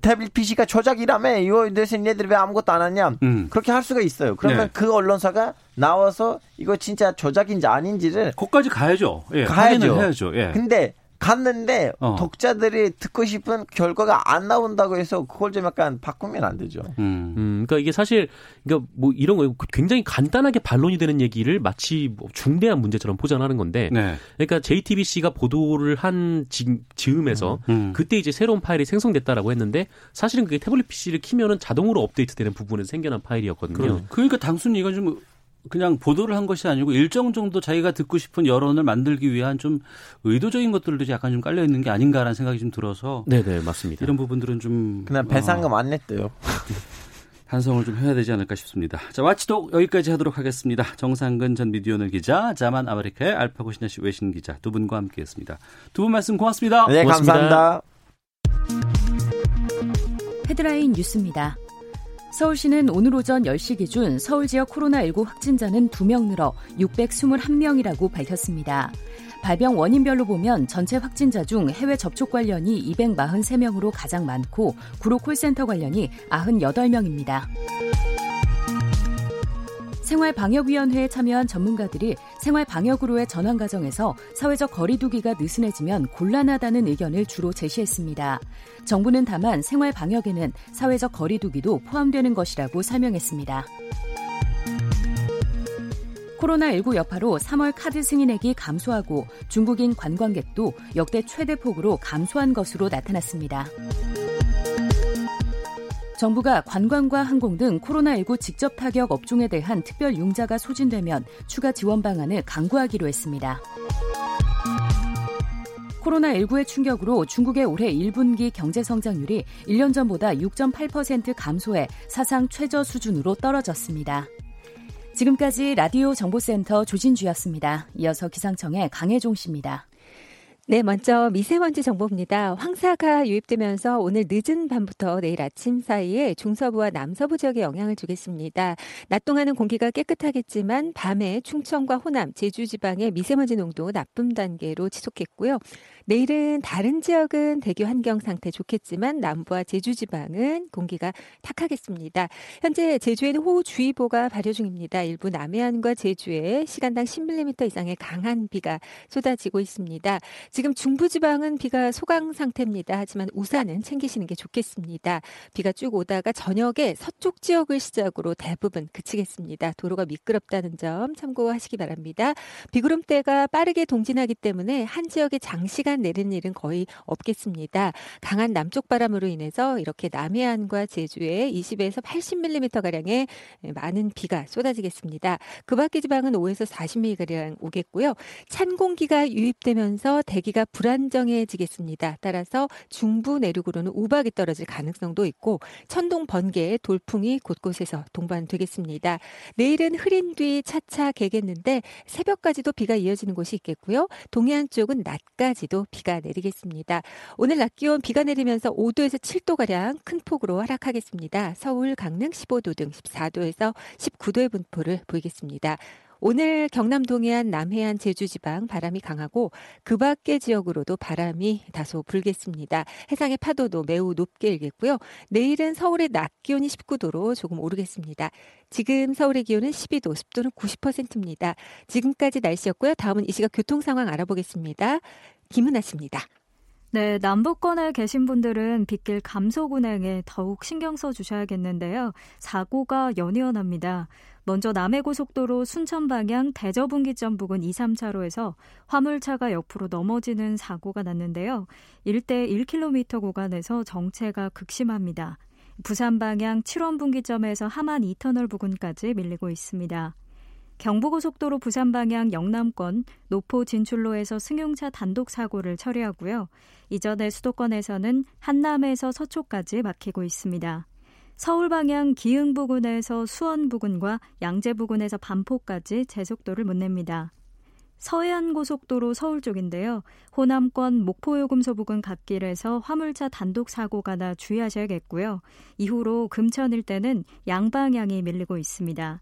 태블릿 PC가 조작이라며 이거에 대해서 얘네들이 왜 아무것도 안 하냐. 그렇게 할 수가 있어요. 그러면 네. 그 언론사가 나와서 이거 진짜 조작인지 아닌지를 거기까지 가야죠. 예, 가야죠. 해야죠. 예. 근데 갔는데 독자들이 듣고 싶은 결과가 안 나온다고 해서 그걸 좀 약간 바꾸면 안 되죠. 그러니까 이게 사실 그러니까 뭐 이런 거 굉장히 간단하게 반론이 되는 얘기를 마치 뭐 중대한 문제처럼 포장하는 건데, 네. 그러니까 JTBC가 보도를 한 즈음에서 그때 이제 새로운 파일이 생성됐다라고 했는데 사실은 그게 태블릿 PC를 키면은 자동으로 업데이트되는 부분에서 생겨난 파일이었거든요. 그러니까 단순히 이건 좀 그냥 보도를 한 것이 아니고 일정 정도 자기가 듣고 싶은 여론을 만들기 위한 좀 의도적인 것들도 약간 좀 깔려 있는 게 아닌가라는 생각이 좀 들어서 네네 맞습니다. 이런 부분들은 좀 그냥 배상금 안 냈대요. 반성을 좀 해야 되지 않을까 싶습니다. 자, 와치독 여기까지 하도록 하겠습니다. 정상근 전 미디어오늘 기자, 자만 아메리카의 알파고 신현 씨 외신 기자 두 분과 함께했습니다. 두 분 말씀 고맙습니다. 네, 고맙습니다. 감사합니다. 헤드라인 뉴스입니다. 서울시는 오늘 오전 10시 기준 서울 지역 코로나19 확진자는 2명 늘어 621명이라고 밝혔습니다. 발병 원인별로 보면 전체 확진자 중 해외 접촉 관련이 243명으로 가장 많고 구로 콜센터 관련이 98명입니다. 생활방역위원회에 참여한 전문가들이 생활방역으로의 전환 과정에서 사회적 거리 두기가 느슨해지면 곤란하다는 의견을 주로 제시했습니다. 정부는 다만 생활방역에는 사회적 거리 두기도 포함되는 것이라고 설명했습니다. 코로나19 여파로 3월 카드 승인액이 감소하고 중국인 관광객도 역대 최대 폭으로 감소한 것으로 나타났습니다. 정부가 관광과 항공 등 코로나19 직접 타격 업종에 대한 특별 융자가 소진되면 추가 지원 방안을 강구하기로 했습니다. 코로나19의 충격으로 중국의 올해 1분기 경제 성장률이 1년 전보다 6.8% 감소해 사상 최저 수준으로 떨어졌습니다. 지금까지 라디오 정보센터 조진주였습니다. 이어서 기상청의 강혜종 씨입니다. 네, 먼저 미세먼지 정보입니다. 황사가 유입되면서 오늘 늦은 밤부터 내일 아침 사이에 중서부와 남서부 지역에 영향을 주겠습니다. 낮 동안은 공기가 깨끗하겠지만 밤에 충청과 호남, 제주 지방의 미세먼지 농도 나쁨 단계로 치솟겠고요. 내일은 다른 지역은 대기 환경 상태 좋겠지만 남부와 제주 지방은 공기가 탁하겠습니다. 현재 제주에는 호우주의보가 발효 중입니다. 일부 남해안과 제주에 시간당 10mm 이상의 강한 비가 쏟아지고 있습니다. 지금 중부지방은 비가 소강 상태입니다. 하지만 우산은 챙기시는 게 좋겠습니다. 비가 쭉 오다가 저녁에 서쪽 지역을 시작으로 대부분 그치겠습니다. 도로가 미끄럽다는 점 참고하시기 바랍니다. 비구름대가 빠르게 동진하기 때문에 한 지역에 장시간 내리는 일은 거의 없겠습니다. 강한 남쪽 바람으로 인해서 이렇게 남해안과 제주에 20에서 80mm가량의 많은 비가 쏟아지겠습니다. 그 밖의 지방은 5에서 40mm가량 오겠고요. 찬 공기가 유입되면서 대기가 불안정해지겠습니다. 따라서 중부 내륙으로는 우박이 떨어질 가능성도 있고 천둥, 번개, 돌풍이 곳곳에서 동반되겠습니다. 내일은 흐린 뒤 차차 개겠는데 새벽까지도 비가 이어지는 곳이 있겠고요. 동해안 쪽은 낮까지도 비가 내리겠습니다. 오늘 낮 기온 비가 내리면서 5도에서 7도가량 큰 폭으로 하락하겠습니다. 서울, 강릉 15도 등 14도에서 19도의 분포를 보이겠습니다. 오늘 경남 동해안, 남해안, 제주지방 바람이 강하고 그 밖의 지역으로도 바람이 다소 불겠습니다. 해상의 파도도 매우 높게 일겠고요. 내일은 서울의 낮 기온이 19도로 조금 오르겠습니다. 지금 서울의 기온은 12도, 습도는 90%입니다. 지금까지 날씨였고요. 다음은 이 시각 교통 상황 알아보겠습니다. 김은아 씨입니다. 네, 남부권에 계신 분들은 빗길 감속 운행에 더욱 신경 써 주셔야겠는데요. 사고가 연이어 납니다. 먼저 남해고속도로 순천 방향 대저분기점 부근 2, 3차로에서 화물차가 옆으로 넘어지는 사고가 났는데요. 일대 1km 구간에서 정체가 극심합니다. 부산 방향 7원 분기점에서 하만 2터널 부근까지 밀리고 있습니다. 경부고속도로 부산 방향 영남권 노포 진출로에서 승용차 단독 사고를 처리하고요. 이전에 수도권에서는 한남에서 서초까지 막히고 있습니다. 서울 방향 기흥 부근에서 수원 부근과 양재 부근에서 반포까지 제속도를 못 냅니다. 서해안 고속도로 서울 쪽인데요. 호남권 목포요금소 부근 갓길에서 화물차 단독 사고가 나 주의하셔야겠고요. 이후로 금천 일대는 양방향이 밀리고 있습니다.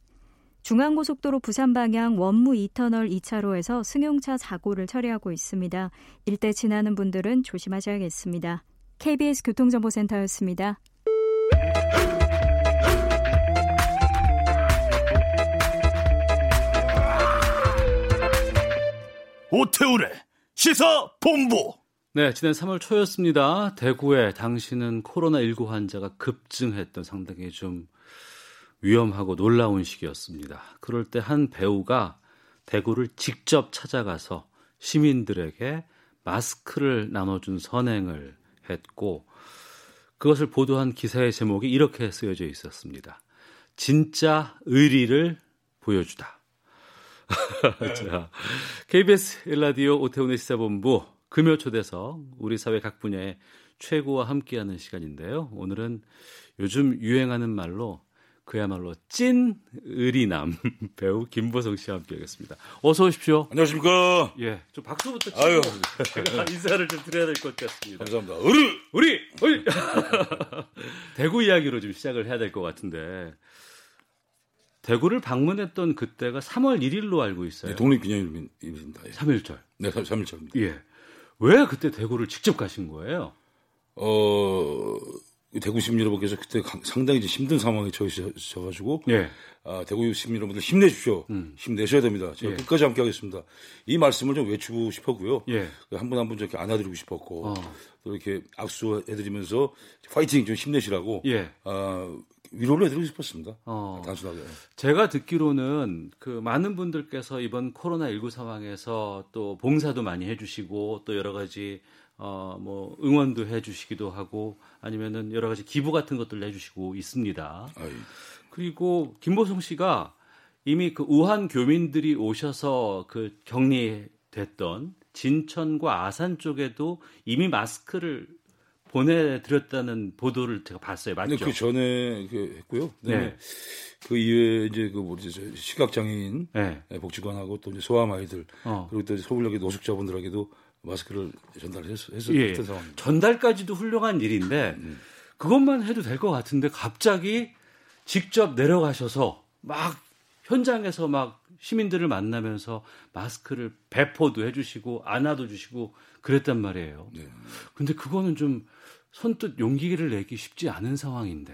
중앙고속도로 부산 방향 원무 2터널 2차로에서 승용차 사고를 처리하고 있습니다. 일대 지나는 분들은 조심하셔야겠습니다. KBS 교통정보센터였습니다. 오태훈의 시사본부. 네, 지난 3월 초였습니다. 대구에 당시는 코로나19 환자가 급증했던 상당히 좀 위험하고 놀라운 시기였습니다. 그럴 때 한 배우가 대구를 직접 찾아가서 시민들에게 마스크를 나눠준 선행을 했고 그것을 보도한 기사의 제목이 이렇게 쓰여져 있었습니다. 진짜 의리를 보여주다. 자, KBS 일라디오 오태훈의 시사본부 금요초대석 우리 사회 각 분야의 최고와 함께하는 시간인데요. 오늘은 요즘 유행하는 말로 그야말로 찐 의리남 배우 김보성 씨와 함께하겠습니다. 어서 오십시오. 안녕하십니까. 예, 좀 박수부터 치고 아유. 인사를 좀 드려야 될 것 같습니다. 감사합니다. 의리, 의리, 의리. 대구 이야기로 좀 시작을 해야 될 것 같은데 대구를 방문했던 그때가 3월 1일로 알고 있어요. 네, 독립기념일입니다. 예. 3.1절. 네, 3.1절입니다. 예, 왜 그때 대구를 직접 가신 거예요? 대구 시민 여러분께서 그때 상당히 힘든 상황에 처해셔가지고 예. 아, 대구 시민 여러분들 힘내십시오. 힘내셔야 됩니다. 제가 예. 끝까지 함께하겠습니다. 이 말씀을 좀 외치고 싶었고요. 예. 한 분 한 분 이렇게 안아드리고 싶었고 또 이렇게 악수해드리면서 파이팅 좀 힘내시라고 예. 아, 위로를 해드리고 싶었습니다. 단순하게. 제가 듣기로는 그 많은 분들께서 이번 코로나19 상황에서 또 봉사도 많이 해주시고 또 여러 가지 뭐 응원도 해주시기도 하고 아니면은 여러 가지 기부 같은 것들 해주시고 있습니다. 아유. 그리고 김보성 씨가 이미 그 우한 교민들이 오셔서 그 격리됐던 진천과 아산 쪽에도 이미 마스크를 보내드렸다는 보도를 제가 봤어요. 맞죠? 네, 그 전에 했고요. 네. 그 이외에 이제 그 뭐지 시각장애인 네. 복지관하고 또 이제 소아마이들 그리고 또 서울역의 노숙자분들에게도 마스크를 전달했었던 예. 상황입니다. 전달까지도 훌륭한 일인데 그것만 해도 될 것 같은데 갑자기 직접 내려가셔서 막 현장에서 막 시민들을 만나면서 마스크를 배포도 해주시고 안아도 주시고 그랬단 말이에요. 그런데 네. 그거는 좀 선뜻 용기를 내기 쉽지 않은 상황인데.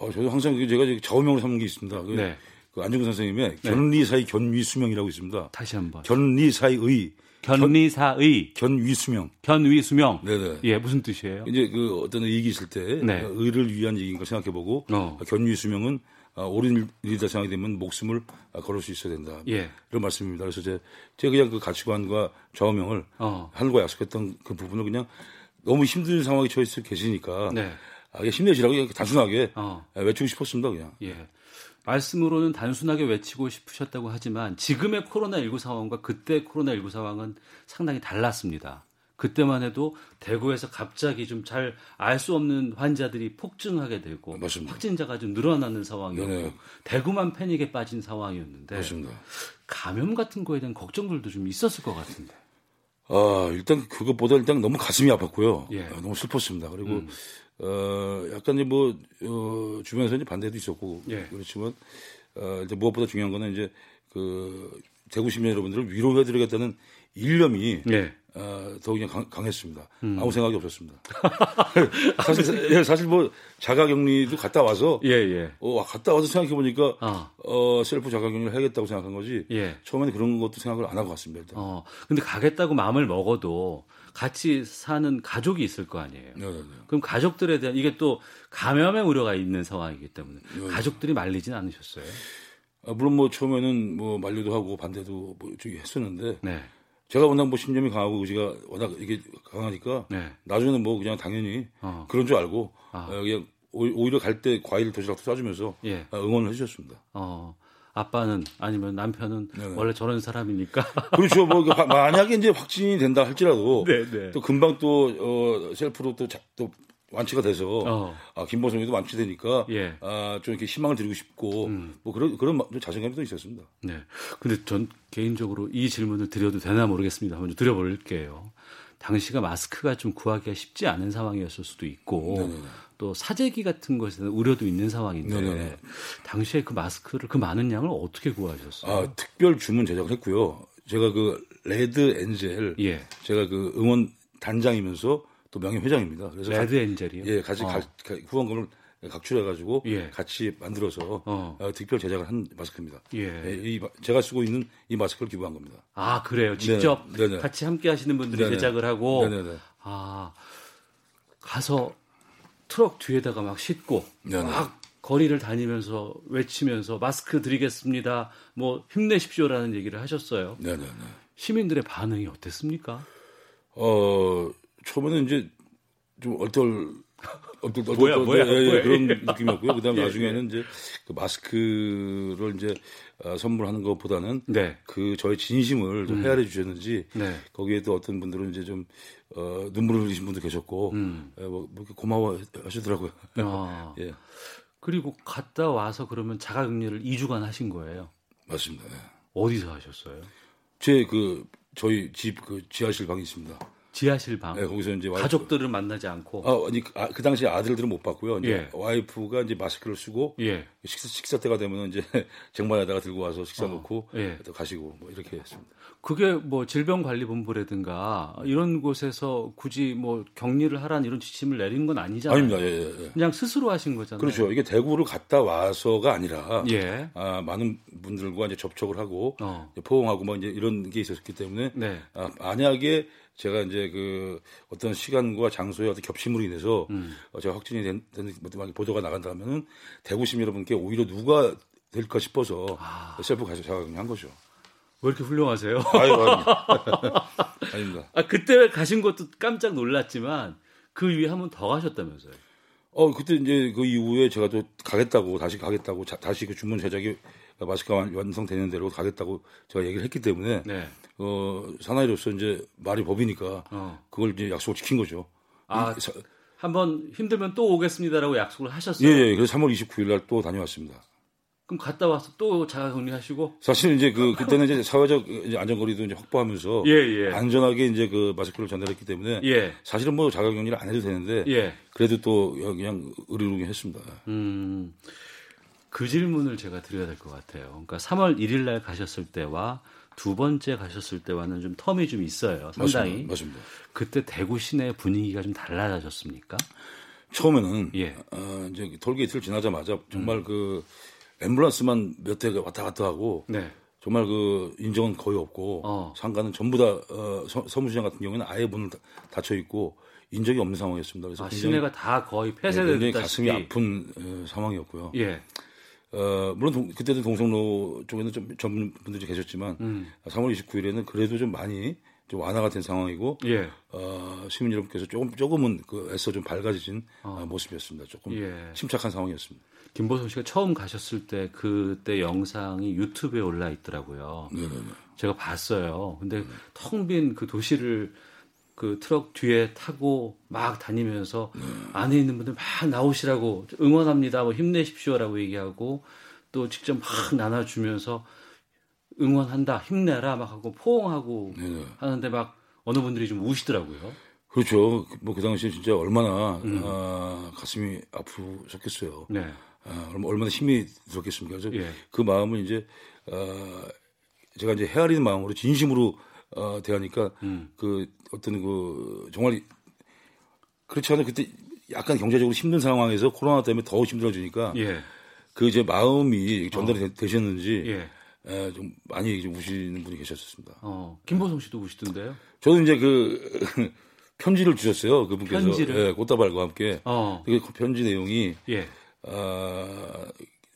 저도 항상 제가 좌우명으로 삼는 게 있습니다. 네. 그 안중근 선생님의 네. 견리사의 견위수명이라고 있습니다. 다시 한번. 견리사의. 견리사의. 견위수명. 견위수명. 네네. 예, 무슨 뜻이에요? 이제 그 어떤 이익이 있을 때 네. 의를 위한 얘기인가 생각해보고 견위수명은 옳은 일이다 생각이 되면 목숨을 걸을 수 있어야 된다. 예. 이런 말씀입니다. 그래서 제가 그냥 그 가치관과 좌우명을 하늘과 약속했던 그 부분을 그냥 너무 힘든 상황에 처해서 계시니까 네. 힘내시라고 단순하게 외치고 싶었습니다. 그냥. 예. 말씀으로는 단순하게 외치고 싶으셨다고 하지만 지금의 코로나19 상황과 그때 코로나19 상황은 상당히 달랐습니다. 그때만 해도 대구에서 갑자기 좀 잘 알 수 없는 환자들이 폭증하게 되고 맞습니다. 확진자가 좀 늘어나는 상황이었고 네네. 대구만 패닉에 빠진 상황이었는데 맞습니다. 감염 같은 거에 대한 걱정들도 좀 있었을 것 같은데. 일단 그것보다 일단 너무 가슴이 아팠고요. 예. 너무 슬펐습니다. 그리고 약간 주변에서 반대도 있었고 예. 그렇지만 이제 무엇보다 중요한 거는 이제 그 대구 시민 여러분들을 위로해드리겠다는 일념이 예. 더 그냥 강했습니다. 아무 생각이 없었습니다. 사실 자가격리도 갔다 와서 예. 갔다 와서 생각해 보니까 셀프 자가격리를 해야겠다고 생각한 거지. 예. 처음에는 그런 것도 생각을 안 하고 갔습니다. 일단. 근데 가겠다고 마음을 먹어도 같이 사는 가족이 있을 거 아니에요. 네네네. 그럼 가족들에 대한 이게 또 감염의 우려가 있는 상황이기 때문에 네네. 가족들이 말리진 않으셨어요? 물론 처음에는 만류도 하고 반대도 했었는데 네. 제가 워낙 신념이 강하고 의지가 워낙 이게 강하니까 네. 나중에는 그냥 당연히 그런 줄 알고 그냥 오히려 갈 때 과일 도시락도 싸주면서 예. 응원을 해주셨습니다. 아빠는 아니면 남편은 네네. 원래 저런 사람이니까 그렇죠. 만약에 이제 확진이 된다 할지라도 네네. 또 금방 셀프로 또 완치가 돼서 김보성이도 완치되니까 예. 좀 이렇게 희망을 드리고 싶고 그런 자신감이 또 있었습니다. 네. 근데 전 개인적으로 이 질문을 드려도 되나 모르겠습니다. 한번 드려볼게요. 당시가 마스크가 좀 구하기가 쉽지 않은 상황이었을 수도 있고 네네네. 또 사재기 같은 것에 대한 우려도 있는 상황인데 네네네. 당시에 그 마스크를 그 많은 양을 어떻게 구하셨어요? 특별 주문 제작을 했고요. 제가 그 레드 엔젤 예. 제가 그 응원 단장이면서 또 명예 회장입니다. 그래서 레드 엔젤이요? 예, 같이 후원금을 각출해가지고 예. 같이 만들어서 특별 제작을 한 마스크입니다. 예. 제가 쓰고 있는 이 마스크를 기부한 겁니다. 그래요? 직접 네네. 같이 함께 하시는 분들이 네네. 제작을 하고 네네. 가서 트럭 뒤에다가 막 싣고 네네. 막 거리를 다니면서 외치면서 마스크 드리겠습니다. 힘내십시오라는 얘기를 하셨어요. 네네. 시민들의 반응이 어땠습니까? 처음에는 이제 좀 얼떨떨 그런 느낌이었고요. 그다음에 나중에는 이제 그 마스크를 이제 선물하는 것보다는 네. 그 저의 진심을 좀 헤아려 주셨는지 네. 거기에 또 어떤 분들은 이제 좀 눈물을 흘리신 분도 계셨고 고마워하시더라고요. 예. 그리고 갔다 와서 그러면 자가격리를 2주간 하신 거예요? 맞습니다. 네. 어디서 하셨어요? 저희 집 그 지하실 방이 있습니다. 지하실 방. 네, 거기서 이제 가족들을 만나지 않고. 그 당시 아들들은 못 봤고요. 이제 예. 와이프가 이제 마스크를 쓰고 예. 식사 때가 되면 이제 쟁반에다가 들고 와서 식사 놓고 예. 또 가시고 이렇게 했습니다. 그게 질병관리본부라든가 이런 곳에서 굳이 격리를 하라는 이런 지침을 내린 건 아니잖아요. 아닙니다. 예. 그냥 스스로 하신 거잖아요. 그렇죠. 이게 대구를 갔다 와서가 아니라 예. 많은 분들과 이제 접촉을 하고 이제 포옹하고 이제 이런 게 있었기 때문에 네. 만약에 제가 이제 그 어떤 시간과 장소의 어떤 겹침으로 인해서 제가 확진이 된 만약 보도가 나간다면은 대구 시민 여러분께 오히려 누가 될까 싶어서 셀프 가서 자가격리 한 거죠. 왜 이렇게 훌륭하세요? 아닙니다. 그때 가신 것도 깜짝 놀랐지만 그 위에 한 번 더 가셨다면서요? 그때 이제 그 이후에 제가 또 다시 가겠다고 다시 그 주문 제작이 마스크가 완성되는 대로 가겠다고 제가 얘기를 했기 때문에 네. 사나이로서 이제 말이 법이니까 그걸 이제 약속을 지킨 거죠. 한번 힘들면 또 오겠습니다라고 약속을 하셨어요. 예, 그래서 3월 29일 날 또 다녀왔습니다. 그럼 갔다 와서 또 자가격리하시고. 사실은 이제 그때는 이제 사회적 안전거리도 이제 확보하면서 안전하게 이제 그 마스크를 전달했기 때문에 사실은 뭐 자가격리를 안 해도 되는데 그래도 또 그냥 의리로 했습니다. 그 질문을 제가 드려야 될 것 같아요. 그러니까 3월 1일 날 가셨을 때와 두 번째 가셨을 때와는 좀 텀이 좀 있어요. 상당히. 맞습니다. 그때 대구 시내 분위기가 좀 달라졌습니까? 처음에는 이제 톨게이트를 지나자마자 정말 그 앰뷸런스만 몇 대가 왔다 갔다 하고 정말 그 인정은 거의 없고 상가는 전부 다 서문시장 같은 경우에는 아예 문을 닫혀 있고 인적이 없는 상황이었습니다. 그래서 굉장히, 시내가 다 거의 폐쇄됐다. 굉장히 가슴이 아픈 상황이었고요. 물론 그때도 동성로 쪽에는 좀 전문 분들이 계셨지만 3월 29일에는 그래도 좀 많이 좀 완화가 된 상황이고 시민 여러분께서 조금은 그 애써 좀 밝아지신 모습이었습니다. 조금 침착한 상황이었습니다. 김보성 씨가 처음 가셨을 때 그때 영상이 유튜브에 올라 있더라고요. 제가 봤어요. 근데 텅 빈 그 도시를 그 트럭 뒤에 타고 막 다니면서 안에 있는 분들 막 나오시라고 응원합니다. 뭐 힘내십시오라고 얘기하고 또 직접 막 나눠주면서 응원한다, 힘내라 막 하고 포옹하고 하는데 막 어느 분들이 좀 우시더라고요. 그렇죠. 뭐 그 당시에 진짜 얼마나 가슴이 아프셨겠어요. 그럼 얼마나 힘이 들었겠습니까? 그래서 그 마음을 이제 제가 이제 헤아리는 마음으로 진심으로 대하니까 그 어떤 그 정말 그렇지 않아요. 그때 약간 경제적으로 힘든 상황에서 코로나 때문에 더 힘들어지니까 그 이제 마음이 전달이 되셨는지 좀 많이 좀 우시는 분이 계셨습니다. 김보성 씨도 우시던데요? 저는 이제 그 편지를 주셨어요. 그분께서 꽃다발과 함께 그 편지 내용이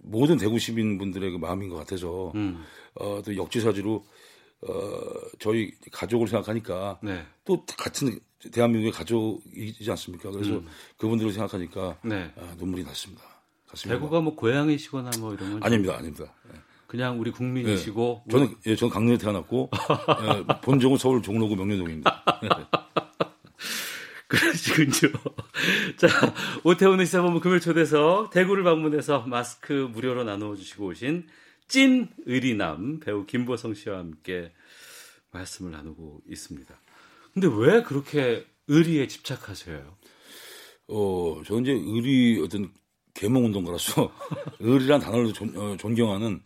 모든 대구 시민분들의 그 마음인 것 같아서 또 역지사지로 저희 가족을 생각하니까 또 같은 대한민국의 가족이지 않습니까? 그래서 그분들을 생각하니까 눈물이 났습니다. 같습니다. 대구가 뭐 고향이시거나 뭐 이런 건 아닙니다. 그냥 우리 국민이시고 저는 강릉에 태어났고 본종은 서울 종로구 명륜동입니다. 그러시군요. 자, 오태훈의 시사본부 금요초대석 대구를 방문해서 마스크 무료로 나눠주시고 오신 찐 의리남 배우 김보성 씨와 함께 말씀을 나누고 있습니다. 근데 왜 그렇게 의리에 집착하세요? 저는 이제 의리 어떤 계몽운동가라서 의리란 단어를 존경하는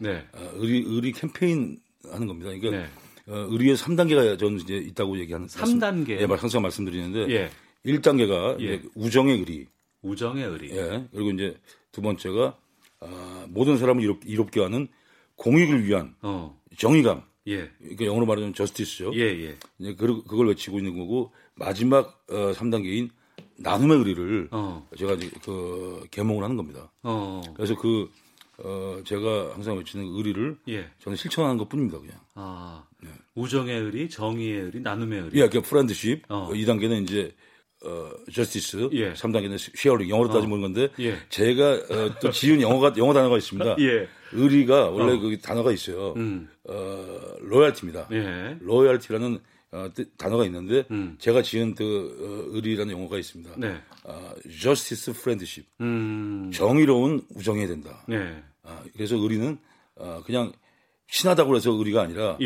의리 캠페인 하는 겁니다. 그러니까 의리의 3단계가 저는 이제 있다고 얘기하는 3단계. 항상 말씀드리는데 1단계가 이제 우정의 의리. 그리고 이제 두 번째가 모든 사람을 이롭게 하는 공익을 위한 정의감. 그러니까 영어로 말하면 저스티스죠. 이제 그걸 외치고 있는 거고 마지막 3단계인 나눔의 의리를 제가 이제 그 계몽을 하는 겁니다. 그래서 그 제가 항상 외치는 의리를 저는 실천하는 것뿐입니다, 그냥. 우정의 의리, 정의의 의리, 나눔의 의리. 그러니까 프렌드십. 2단계는 이제 저스티스. 3단계는 쉐어링. 영어로 따지면 건데 제가 또 지은 영어 단어가 있습니다. 의리가 원래 그 단어가 있어요. 로얄티입니다. 로얄티라는 단어가 있는데 제가 지은 그 의리라는 용어가 있습니다. Justice Friendship. 정의로운 우정해야 된다. 그래서 의리는 그냥 친하다고 해서 의리가 아니라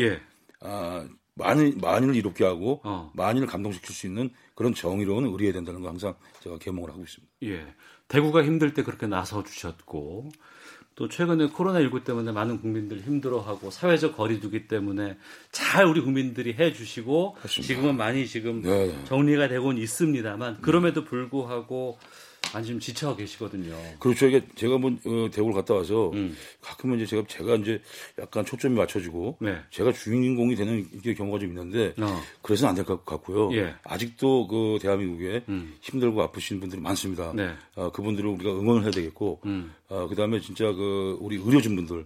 만인을 이롭게 하고 만인을 감동시킬 수 있는 그런 정의로운 의리해야 된다는 거 항상 제가 계몽을 하고 있습니다. 대구가 힘들 때 그렇게 나서주셨고 또 최근에 코로나19 때문에 많은 국민들 힘들어하고 사회적 거리두기 때문에 잘 우리 국민들이 해주시고 지금은 많이 정리가 되고는 있습니다만 그럼에도 불구하고 많이 좀 지쳐 계시거든요. 그렇죠. 이게 제가 뭐 대구를 갔다 와서 가끔은 이제 제가 이제 약간 초점이 맞춰지고 제가 주인공이 되는 경우가 좀 있는데 그래서는 안 될 것 같고요. 아직도 그 대한민국에 힘들고 아프신 분들이 많습니다. 그분들을 우리가 응원을 해야 되겠고 그다음에 진짜 그 우리 의료진 분들,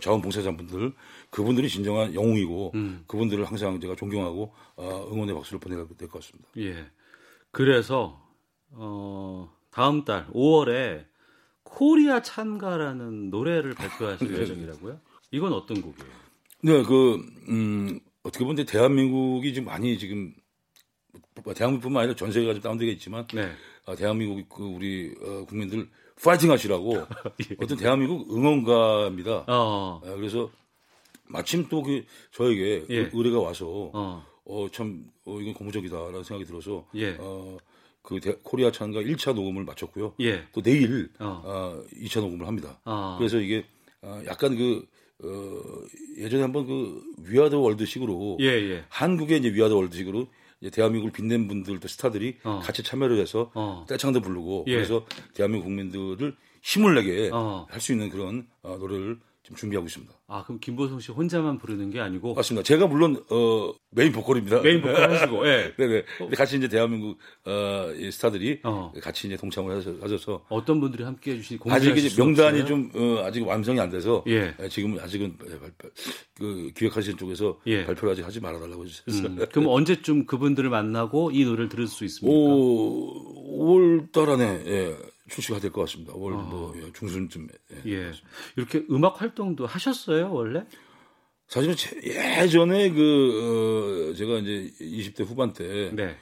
자원봉사자분들 그분들이 진정한 영웅이고 그분들을 항상 제가 존경하고 응원의 박수를 보내야 될 것 같습니다. 그래서 다음 달 5월에 코리아 찬가라는 노래를 발표하실 예정이라고요? 이건 어떤 곡이에요? 어떻게 보면 대한민국이 지금 많이 대한민국뿐만 아니라 전 세계가 좀 다운되어 있지만 대한민국 우리 국민들 파이팅 하시라고 예. 어떤 대한민국 응원가입니다. 그래서 마침 또 그 저에게 예. 의뢰가 와서 참 이건 고무적이다라는 생각이 들어서 예. 그 코리아 찬가 1차 녹음을 마쳤고요. 예. 또 내일 2차 녹음을 합니다. 그래서 이게 약간 그 예전에 한번 그 위아더 월드식으로 예, 예. 한국의 이제 위아더 월드식으로 이제 대한민국을 빛낸 분들 또 스타들이 같이 참여를 해서 떼창도 부르고 예. 그래서 대한민국 국민들을 힘을 내게 할 수 있는 그런 노래를 지금 준비하고 있습니다. 아, 그럼 김보성 씨 혼자만 부르는 게 아니고? 맞습니다. 제가 물론 메인 보컬입니다. 메인 보컬 하시고, 예. 네네. 근데 같이 이제 대한민국 스타들이 같이 이제 동참을 하셔서 어떤 분들이 함께해 주시니 공개하실 아직 이제 명단이 좀 아직 완성이 안 돼서 예. 지금 아직은 그 기획하시는 쪽에서 예. 발표를 아직 하지 말아달라고 해주셨어요. 그럼 언제쯤 그분들을 만나고 이 노래를 들을 수 있습니까? 5월달 안에 예. 출시가 될 것 같습니다. 올 뭐 중순쯤에. 예. 예. 이렇게 음악 활동도 하셨어요 원래? 사실은 예전에 그 제가 이제 20대 후반 때 네.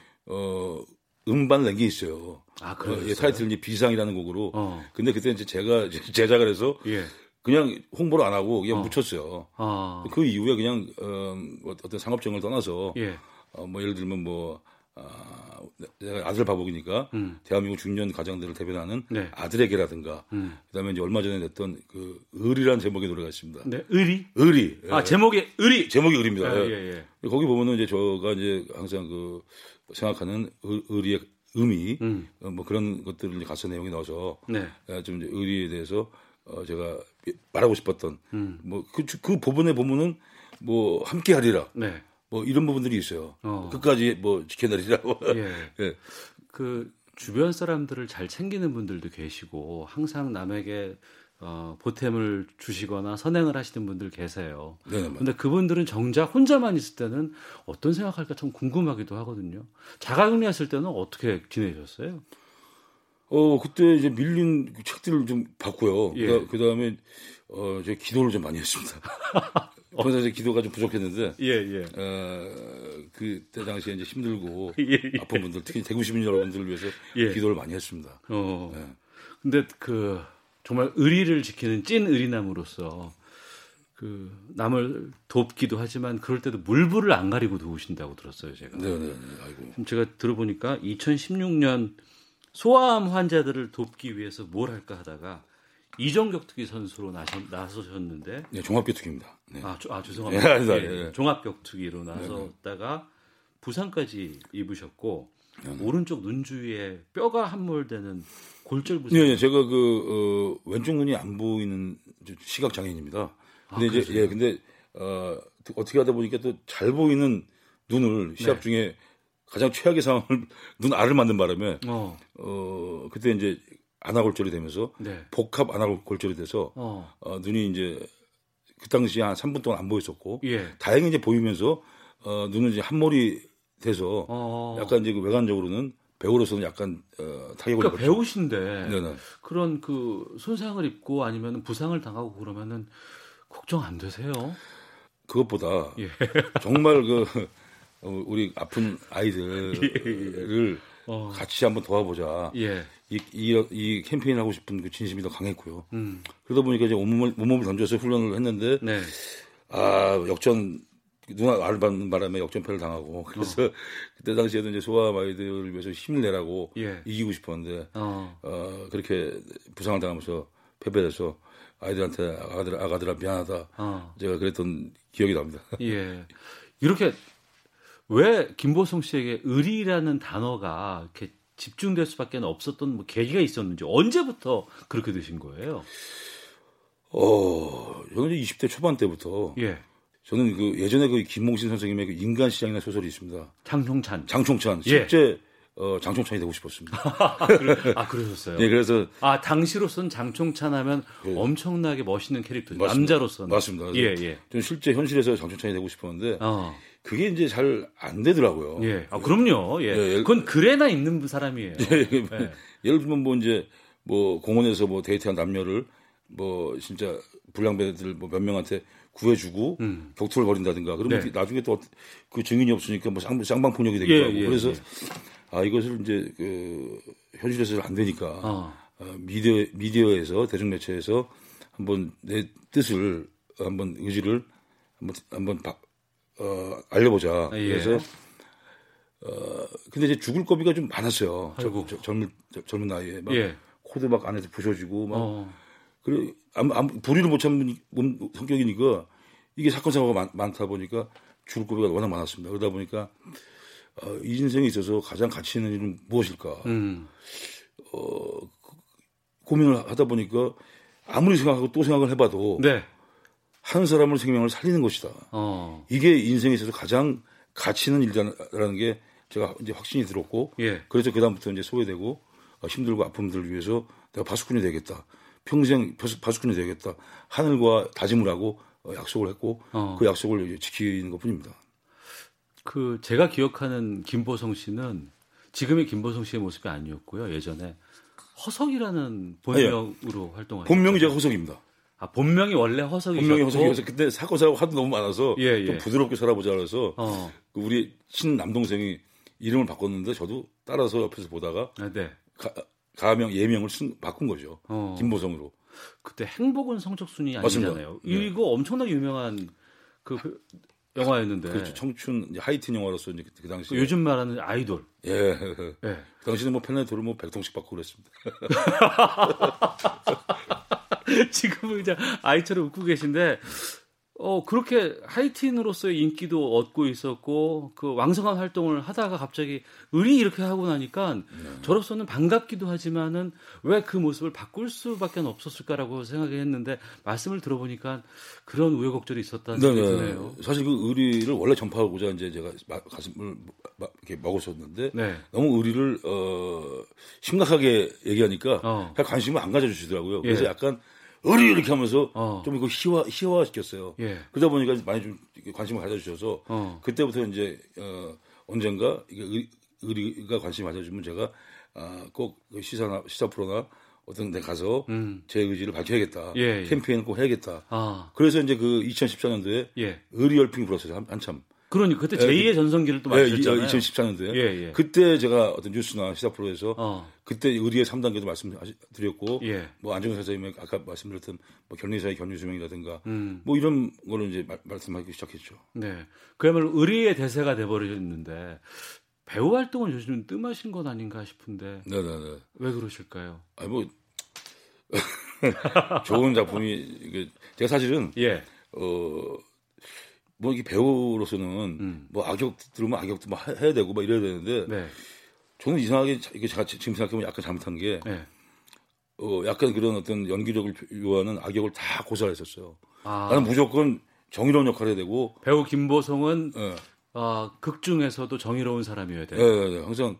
음반 낸 게 있어요. 아 그래요? 예, 타이틀이 비상이라는 곡으로. 근데 그때 이제 제가 제작을 해서 예. 그냥 홍보를 안 하고 그냥 묻혔어요. 그 이후에 그냥 어떤 상업적을 떠나서 예. 뭐 예를 들면 뭐. 내가 아들 바보기니까 대한민국 중년 가장들을 대변하는 네. 아들에게라든가 그다음에 이제 얼마 전에 냈던 그 을이라는 제목의 노래가 있습니다. 네, 을이? 을이. 아, 예. 제목이 을이. 제목이 을입니다. 아, 예, 예. 거기 보면은 이제 제가 이제 항상 그 생각하는 을이의 의미 뭐 그런 것들을 이제 가사 내용이 나와서 네. 좀 이제 을이에 대해서 제가 말하고 싶었던 뭐 그 부분에 보면은 뭐 함께하리라. 네. 뭐 이런 부분들이 있어요. 끝까지 뭐 지켜내리라고. 예. 예. 그 주변 사람들을 잘 챙기는 분들도 계시고 항상 남에게 보탬을 주시거나 선행을 하시는 분들 계세요. 그런데 그분들은 정작 혼자만 있을 때는 어떤 생각할까 참 궁금하기도 하거든요. 자가격리했을 때는 어떻게 지내셨어요? 그때 이제 밀린 책들을 좀 봤고요. 예. 그다음에 제가 기도를 좀 많이 했습니다. 그래서 이제 기도가 좀 부족했는데, 예, 예. 그때 당시에 이제 힘들고, 예, 예. 아픈 분들, 특히 대구 시민 여러분들을 위해서 예. 기도를 많이 했습니다. 네. 근데 정말 의리를 지키는 찐 의리남으로서, 남을 돕기도 하지만, 그럴 때도 물불을 안 가리고 도우신다고 들었어요, 제가. 네네, 아이고. 지금 제가 들어보니까 2016년 소아암 환자들을 돕기 위해서 뭘 할까 하다가, 이종격투기 선수로 나서셨는데, 네, 종합격투기입니다. 네. 죄송합니다. 네, 네, 네. 종합격투기로 나섰다가 네, 네. 부상까지 입으셨고 네, 네. 오른쪽 눈 주위에 뼈가 함몰되는 골절 부상. 네, 네, 제가 왼쪽 눈이 안 보이는 시각 장애인입니다. 근데 이제 예, 근데 어떻게 하다 보니까 또 잘 보이는 눈을 시합 네. 중에 가장 최악의 상황을 눈 알을 만든 바람에 그때 이제. 안아골절이 되면서 네. 복합 안아골절이 돼서 눈이 이제 그 당시에 한 3분 동안 안 보였었고 예. 다행히 이제 보이면서 눈은 이제 한몰이 돼서 약간 이제 외관적으로는 배우로서는 약간 타격을 그러니까 배우신데 네네. 그런 손상을 입고 아니면 부상을 당하고 그러면은 걱정 안 되세요? 그것보다 예. 정말 우리 아픈 아이들을 같이 한번 도와보자. 예. 이 캠페인 하고 싶은 그 진심이 더 강했고요. 그러다 보니까 이제 온몸을 던져서 훈련을 했는데, 네. 누나 알을 받는 바람에 역전패를 당하고, 그래서 그때 당시에도 이제 소아암 아이들을 위해서 힘을 내라고 예. 이기고 싶었는데, 그렇게 부상을 당하면서 패배해서 아이들한테 아가들아 미안하다. 제가 그랬던 기억이 납니다. 예. 이렇게 왜 김보성 씨에게 의리라는 단어가 이렇게 집중될 수밖에 없었던 계기가 있었는지 언제부터 그렇게 되신 거예요? 저는 20대 초반 때부터 예. 저는 예전에 김몽신 선생님의 인간시장이라는 소설이 있습니다. 장총찬. 예. 실제 장총찬이 되고 싶었습니다. 그러셨어요? 네, 그래서 당시로선 장총찬 하면 예. 엄청나게 멋있는 캐릭터 남자로서는 맞습니다. 예, 예. 저는 실제 현실에서 장총찬이 되고 싶었는데. 그게 이제 잘 안 되더라고요. 예. 그럼요. 예. 예. 그건 글에나 있는 사람이에요. 예. 예. 예를 들면 공원에서 데이트한 남녀를 진짜 불량배들 몇 명한테 구해주고 격투를 벌인다든가 그러면 네. 나중에 또 증인이 없으니까 쌍방폭력이 되기도 하고 예. 그래서 이것을 이제 현실에서 안 되니까 미디어에서 대중매체에서 한번 내 뜻을 한번 의지를 한번 알려보자. 예. 그래서 근데 이제 죽을 거비가 좀 많았어요. 젊은 나이에 막 예. 코도 막 안에서 부셔지고 막 그리고 불의를 못 참는 성격이니까 이게 사건 사고가 많다 보니까 죽을 고비가 워낙 많았습니다. 그러다 보니까 이 인생에 있어서 가장 가치 있는 일은 무엇일까 고민을 하다 보니까 아무리 생각하고 또 생각을 해봐도 네. 한 사람을 생명을 살리는 것이다. 이게 인생에 있어서 가장 가치 있는 일이라는 게 제가 이제 확신이 들었고 예. 그래서 그다음부터 이제 소외되고 힘들고 아픔들을 위해서 내가 파수꾼이 되겠다. 평생 파수꾼이 되겠다. 하늘과 다짐을 하고 약속을 했고 그 약속을 지키는 것뿐입니다. 그 제가 기억하는 김보성 씨는 지금의 김보성 씨의 모습이 아니었고요. 예전에 허석이라는 본명으로 네. 활동하셨죠. 본명이 제가 허석입니다. 아 본명이 원래 허석이셨고. 본명이 허석이어서 그때 사고사고 하도 너무 많아서 예, 예. 좀 부드럽게 살아보자 그래서 우리 친남동생이 이름을 바꿨는데 저도 따라서 옆에서 보다가 아, 네. 가명 예명을 바꾼 거죠. 김보성으로. 그때 행복은 성적순이 아니잖아요. 네. 이거 엄청나게 유명한 그 영화였는데. 그렇죠. 청춘 하이틴 영화로서 이제 그 당시. 요즘 말하는 아이돌. 예. 예. 그 당시는 뭐 팬레터를 뭐 100통씩 받고 그랬습니다. 지금은 이제 아이처럼 웃고 계신데 그렇게 하이틴으로서의 인기도 얻고 있었고 그 왕성한 활동을 하다가 갑자기 을이 이렇게 하고 나니까 저로서는 반갑기도 하지만은 왜 그 모습을 바꿀 수밖에 없었을까라고 생각했는데 말씀을 들어보니까 그런 우여곡절이 있었다는 생각이 드네요. 사실 그 을이를 원래 전파하고자 이제 제가 가슴을 이렇게 먹었었는데 네. 너무 을이를 심각하게 얘기하니까 잘 관심을 안 가져주시더라고요. 그래서 예. 약간 어리 이렇게 하면서 좀 이거 희화 시켰어요. 예. 그러다 보니까 많이 좀 관심을 가져주셔서 그때부터 이제 언젠가 의리가 관심 가져주면 제가 꼭 시사 프로나 어떤 데 가서 제 의지를 밝혀야겠다. 예, 예. 캠페인 꼭 해야겠다. 그래서 이제 그 2014년도에 예. 의리 열풍이 불었어요. 한참. 그러니 그때 제2의 전성기를 또 맞으셨잖아요. 2014년도에. 예, 예. 그때 제가 어떤 뉴스나 시사 프로에서 그때 의리의 3단계도 말씀드렸고 예. 뭐 안중근 사장님의 아까 말씀드렸던 뭐 견리사의 견리수명이라든가 뭐 이런 거를 이제 말씀하기 시작했죠. 네. 그야말로 의리의 대세가 돼버렸는데 배우 활동은 요즘 뜸하신 건 아닌가 싶은데 네네네. 왜 그러실까요? 아니 뭐 좋은 작품이 제가 사실은 예. 뭐, 이게 배우로서는, 뭐, 악역 들으면 악역도 막 해야 되고, 막 이래야 되는데, 네. 저는 이상하게, 이게 제가 지금 생각해보면 약간 잘못한 게, 네. 약간 그런 어떤 연기력을 요하는 악역을 다 고사를 했었어요. 아. 나는 무조건 정의로운 역할을 해야 되고. 배우 김보성은, 네. 극 중에서도 정의로운 사람이어야 돼요. 네. 항상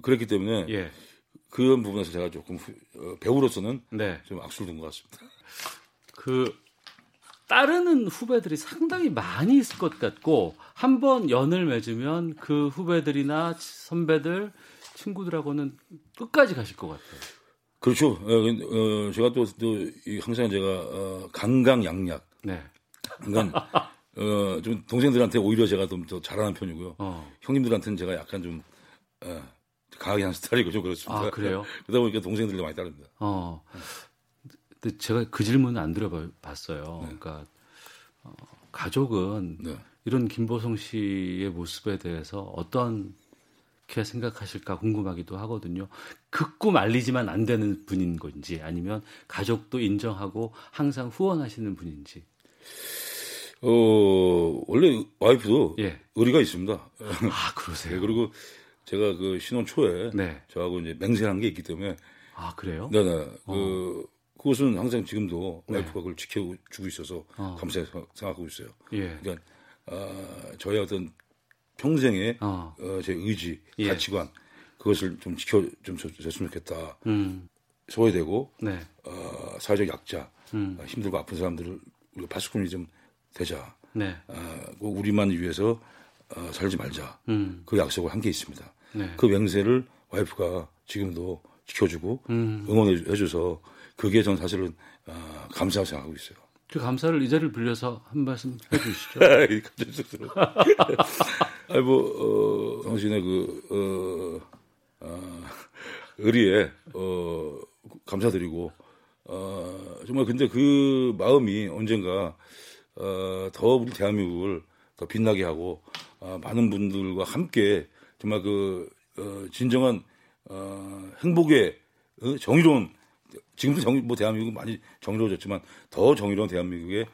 그랬기 때문에, 예. 그런 부분에서 제가 조금 배우로서는 네. 좀 악수를 둔 것 같습니다. 따르는 후배들이 상당히 많이 있을 것 같고 한 번 연을 맺으면 그 후배들이나 선배들, 친구들하고는 끝까지 가실 것 같아요. 그렇죠. 제가 또 항상 제가 강강약약. 네. 그러니까 좀 동생들한테 오히려 제가 좀 더 잘하는 편이고요. 형님들한테는 제가 약간 좀 강하게 하는 스타일이고 좀 그렇습니다. 아, 그래요? 그러다 보니까 동생들도 많이 따릅니다. 근데 제가 그 질문은 안 들어봤어요. 네. 그러니까 가족은 네. 이런 김보성 씨의 모습에 대해서 어떻게 생각하실까 궁금하기도 하거든요. 극구 말리지만 안 되는 분인 건지 아니면 가족도 인정하고 항상 후원하시는 분인지. 원래 와이프도 예. 의리가 있습니다. 아 그러세요? 네, 그리고 제가 그 신혼 초에 네. 저하고 이제 맹세한 게 있기 때문에. 아 그래요? 네네. 그것은 항상 지금도 와이프가 네. 그걸 지켜주고 있어서 감사히 생각하고 있어요. 예. 그러니까 저의 어떤 평생의 제 의지, 예. 가치관 그것을 좀 지켜줬으면 좋겠다. 소외되고 네. 사회적 약자, 힘들고 아픈 사람들을 우리가 파수꾼이 좀 되자. 네. 꼭 우리만 위해서 살지 말자. 그 약속을 한 게 있습니다. 네. 그 맹세를 와이프가 지금도 지켜주고 응원해줘서 그게 전 사실은 감사하고 생각하고 있어요. 그 감사를 이 자리를 빌려서 한 말씀 해주시죠. 아니 뭐 당신의 그 의리에 감사드리고 정말 근데 그 마음이 언젠가 더 우리 대한민국을 더 빛나게 하고 많은 분들과 함께 정말 그 진정한 행복의 정의로운 지금도 대한민국은 많이 정의로워졌지만 더 정의로운 대한민국의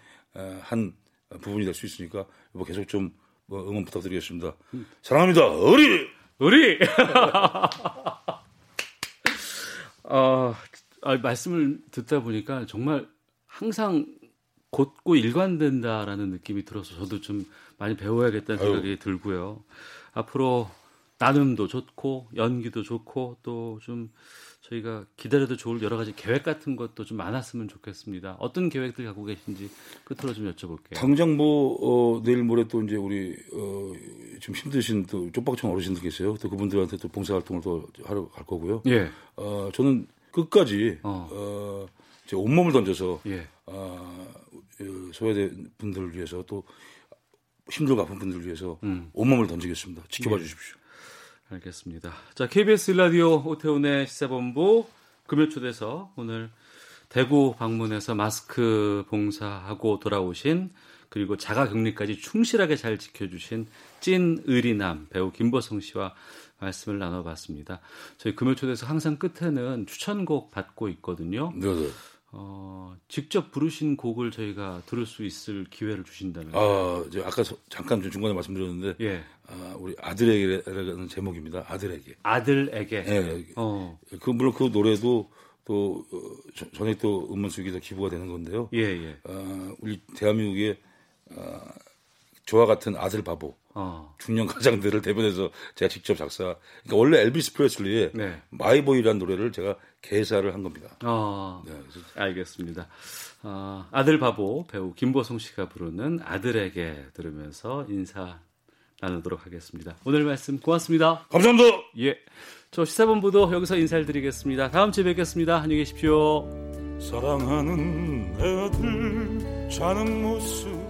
한 부분이 될 수 있으니까 뭐 계속 좀 응원 부탁드리겠습니다. 사랑합니다. 의리! 의리! 말씀을 듣다 보니까 정말 항상 곧고 일관된다라는 느낌이 들어서 저도 좀 많이 배워야겠다는 생각이 들고요. 앞으로 나눔도 좋고 연기도 좋고 또 좀 저희가 기다려도 좋을 여러 가지 계획 같은 것도 좀 많았으면 좋겠습니다. 어떤 계획들 갖고 계신지 끝으로 좀 여쭤볼게요. 당장 뭐 내일 모레 또 이제 우리 좀 힘드신 또 쪽박청 어르신들 계세요. 또 그분들한테 또 봉사활동을 또 하러 갈 거고요. 예. 저는 끝까지 제 온몸을 던져서 소외대 분들을 위해서 또 힘들고 아픈 분들을 위해서 온몸을 던지겠습니다. 지켜봐 주십시오. 알겠습니다. 자, KBS 라디오 오태훈의 시사본부 금요 초대서 오늘 대구 방문해서 마스크 봉사하고 돌아오신 그리고 자가격리까지 충실하게 잘 지켜주신 찐 의리남 배우 김보성 씨와 말씀을 나눠봤습니다. 저희 금요 초대서 항상 끝에는 추천곡 받고 있거든요. 네네. 직접 부르신 곡을 저희가 들을 수 있을 기회를 주신다면 아까 잠깐 좀 중간에 말씀드렸는데 우리 아들에게라는 제목입니다. 아들에게. 네. 그 물론 그 노래도 또 전에 또 음원수익이 더 기부가 되는 건데요. 예예. 우리 대한민국의 저와 같은 아들 바보 중년 가장들을 대변해서 제가 직접 그러니까 원래 엘비스 프레슬리의 마이보이라는 노래를 제가 개사를 한 겁니다. 네, 알겠습니다. 아들 바보 배우 김보성 씨가 부르는 아들에게 들으면서 인사 나누도록 하겠습니다. 오늘 말씀 고맙습니다. 감사합니다. 예, 저 시사본부도 여기서 인사를 드리겠습니다. 다음 주에 뵙겠습니다. 안녕히 계십시오. 사랑하는 애들 자는 모습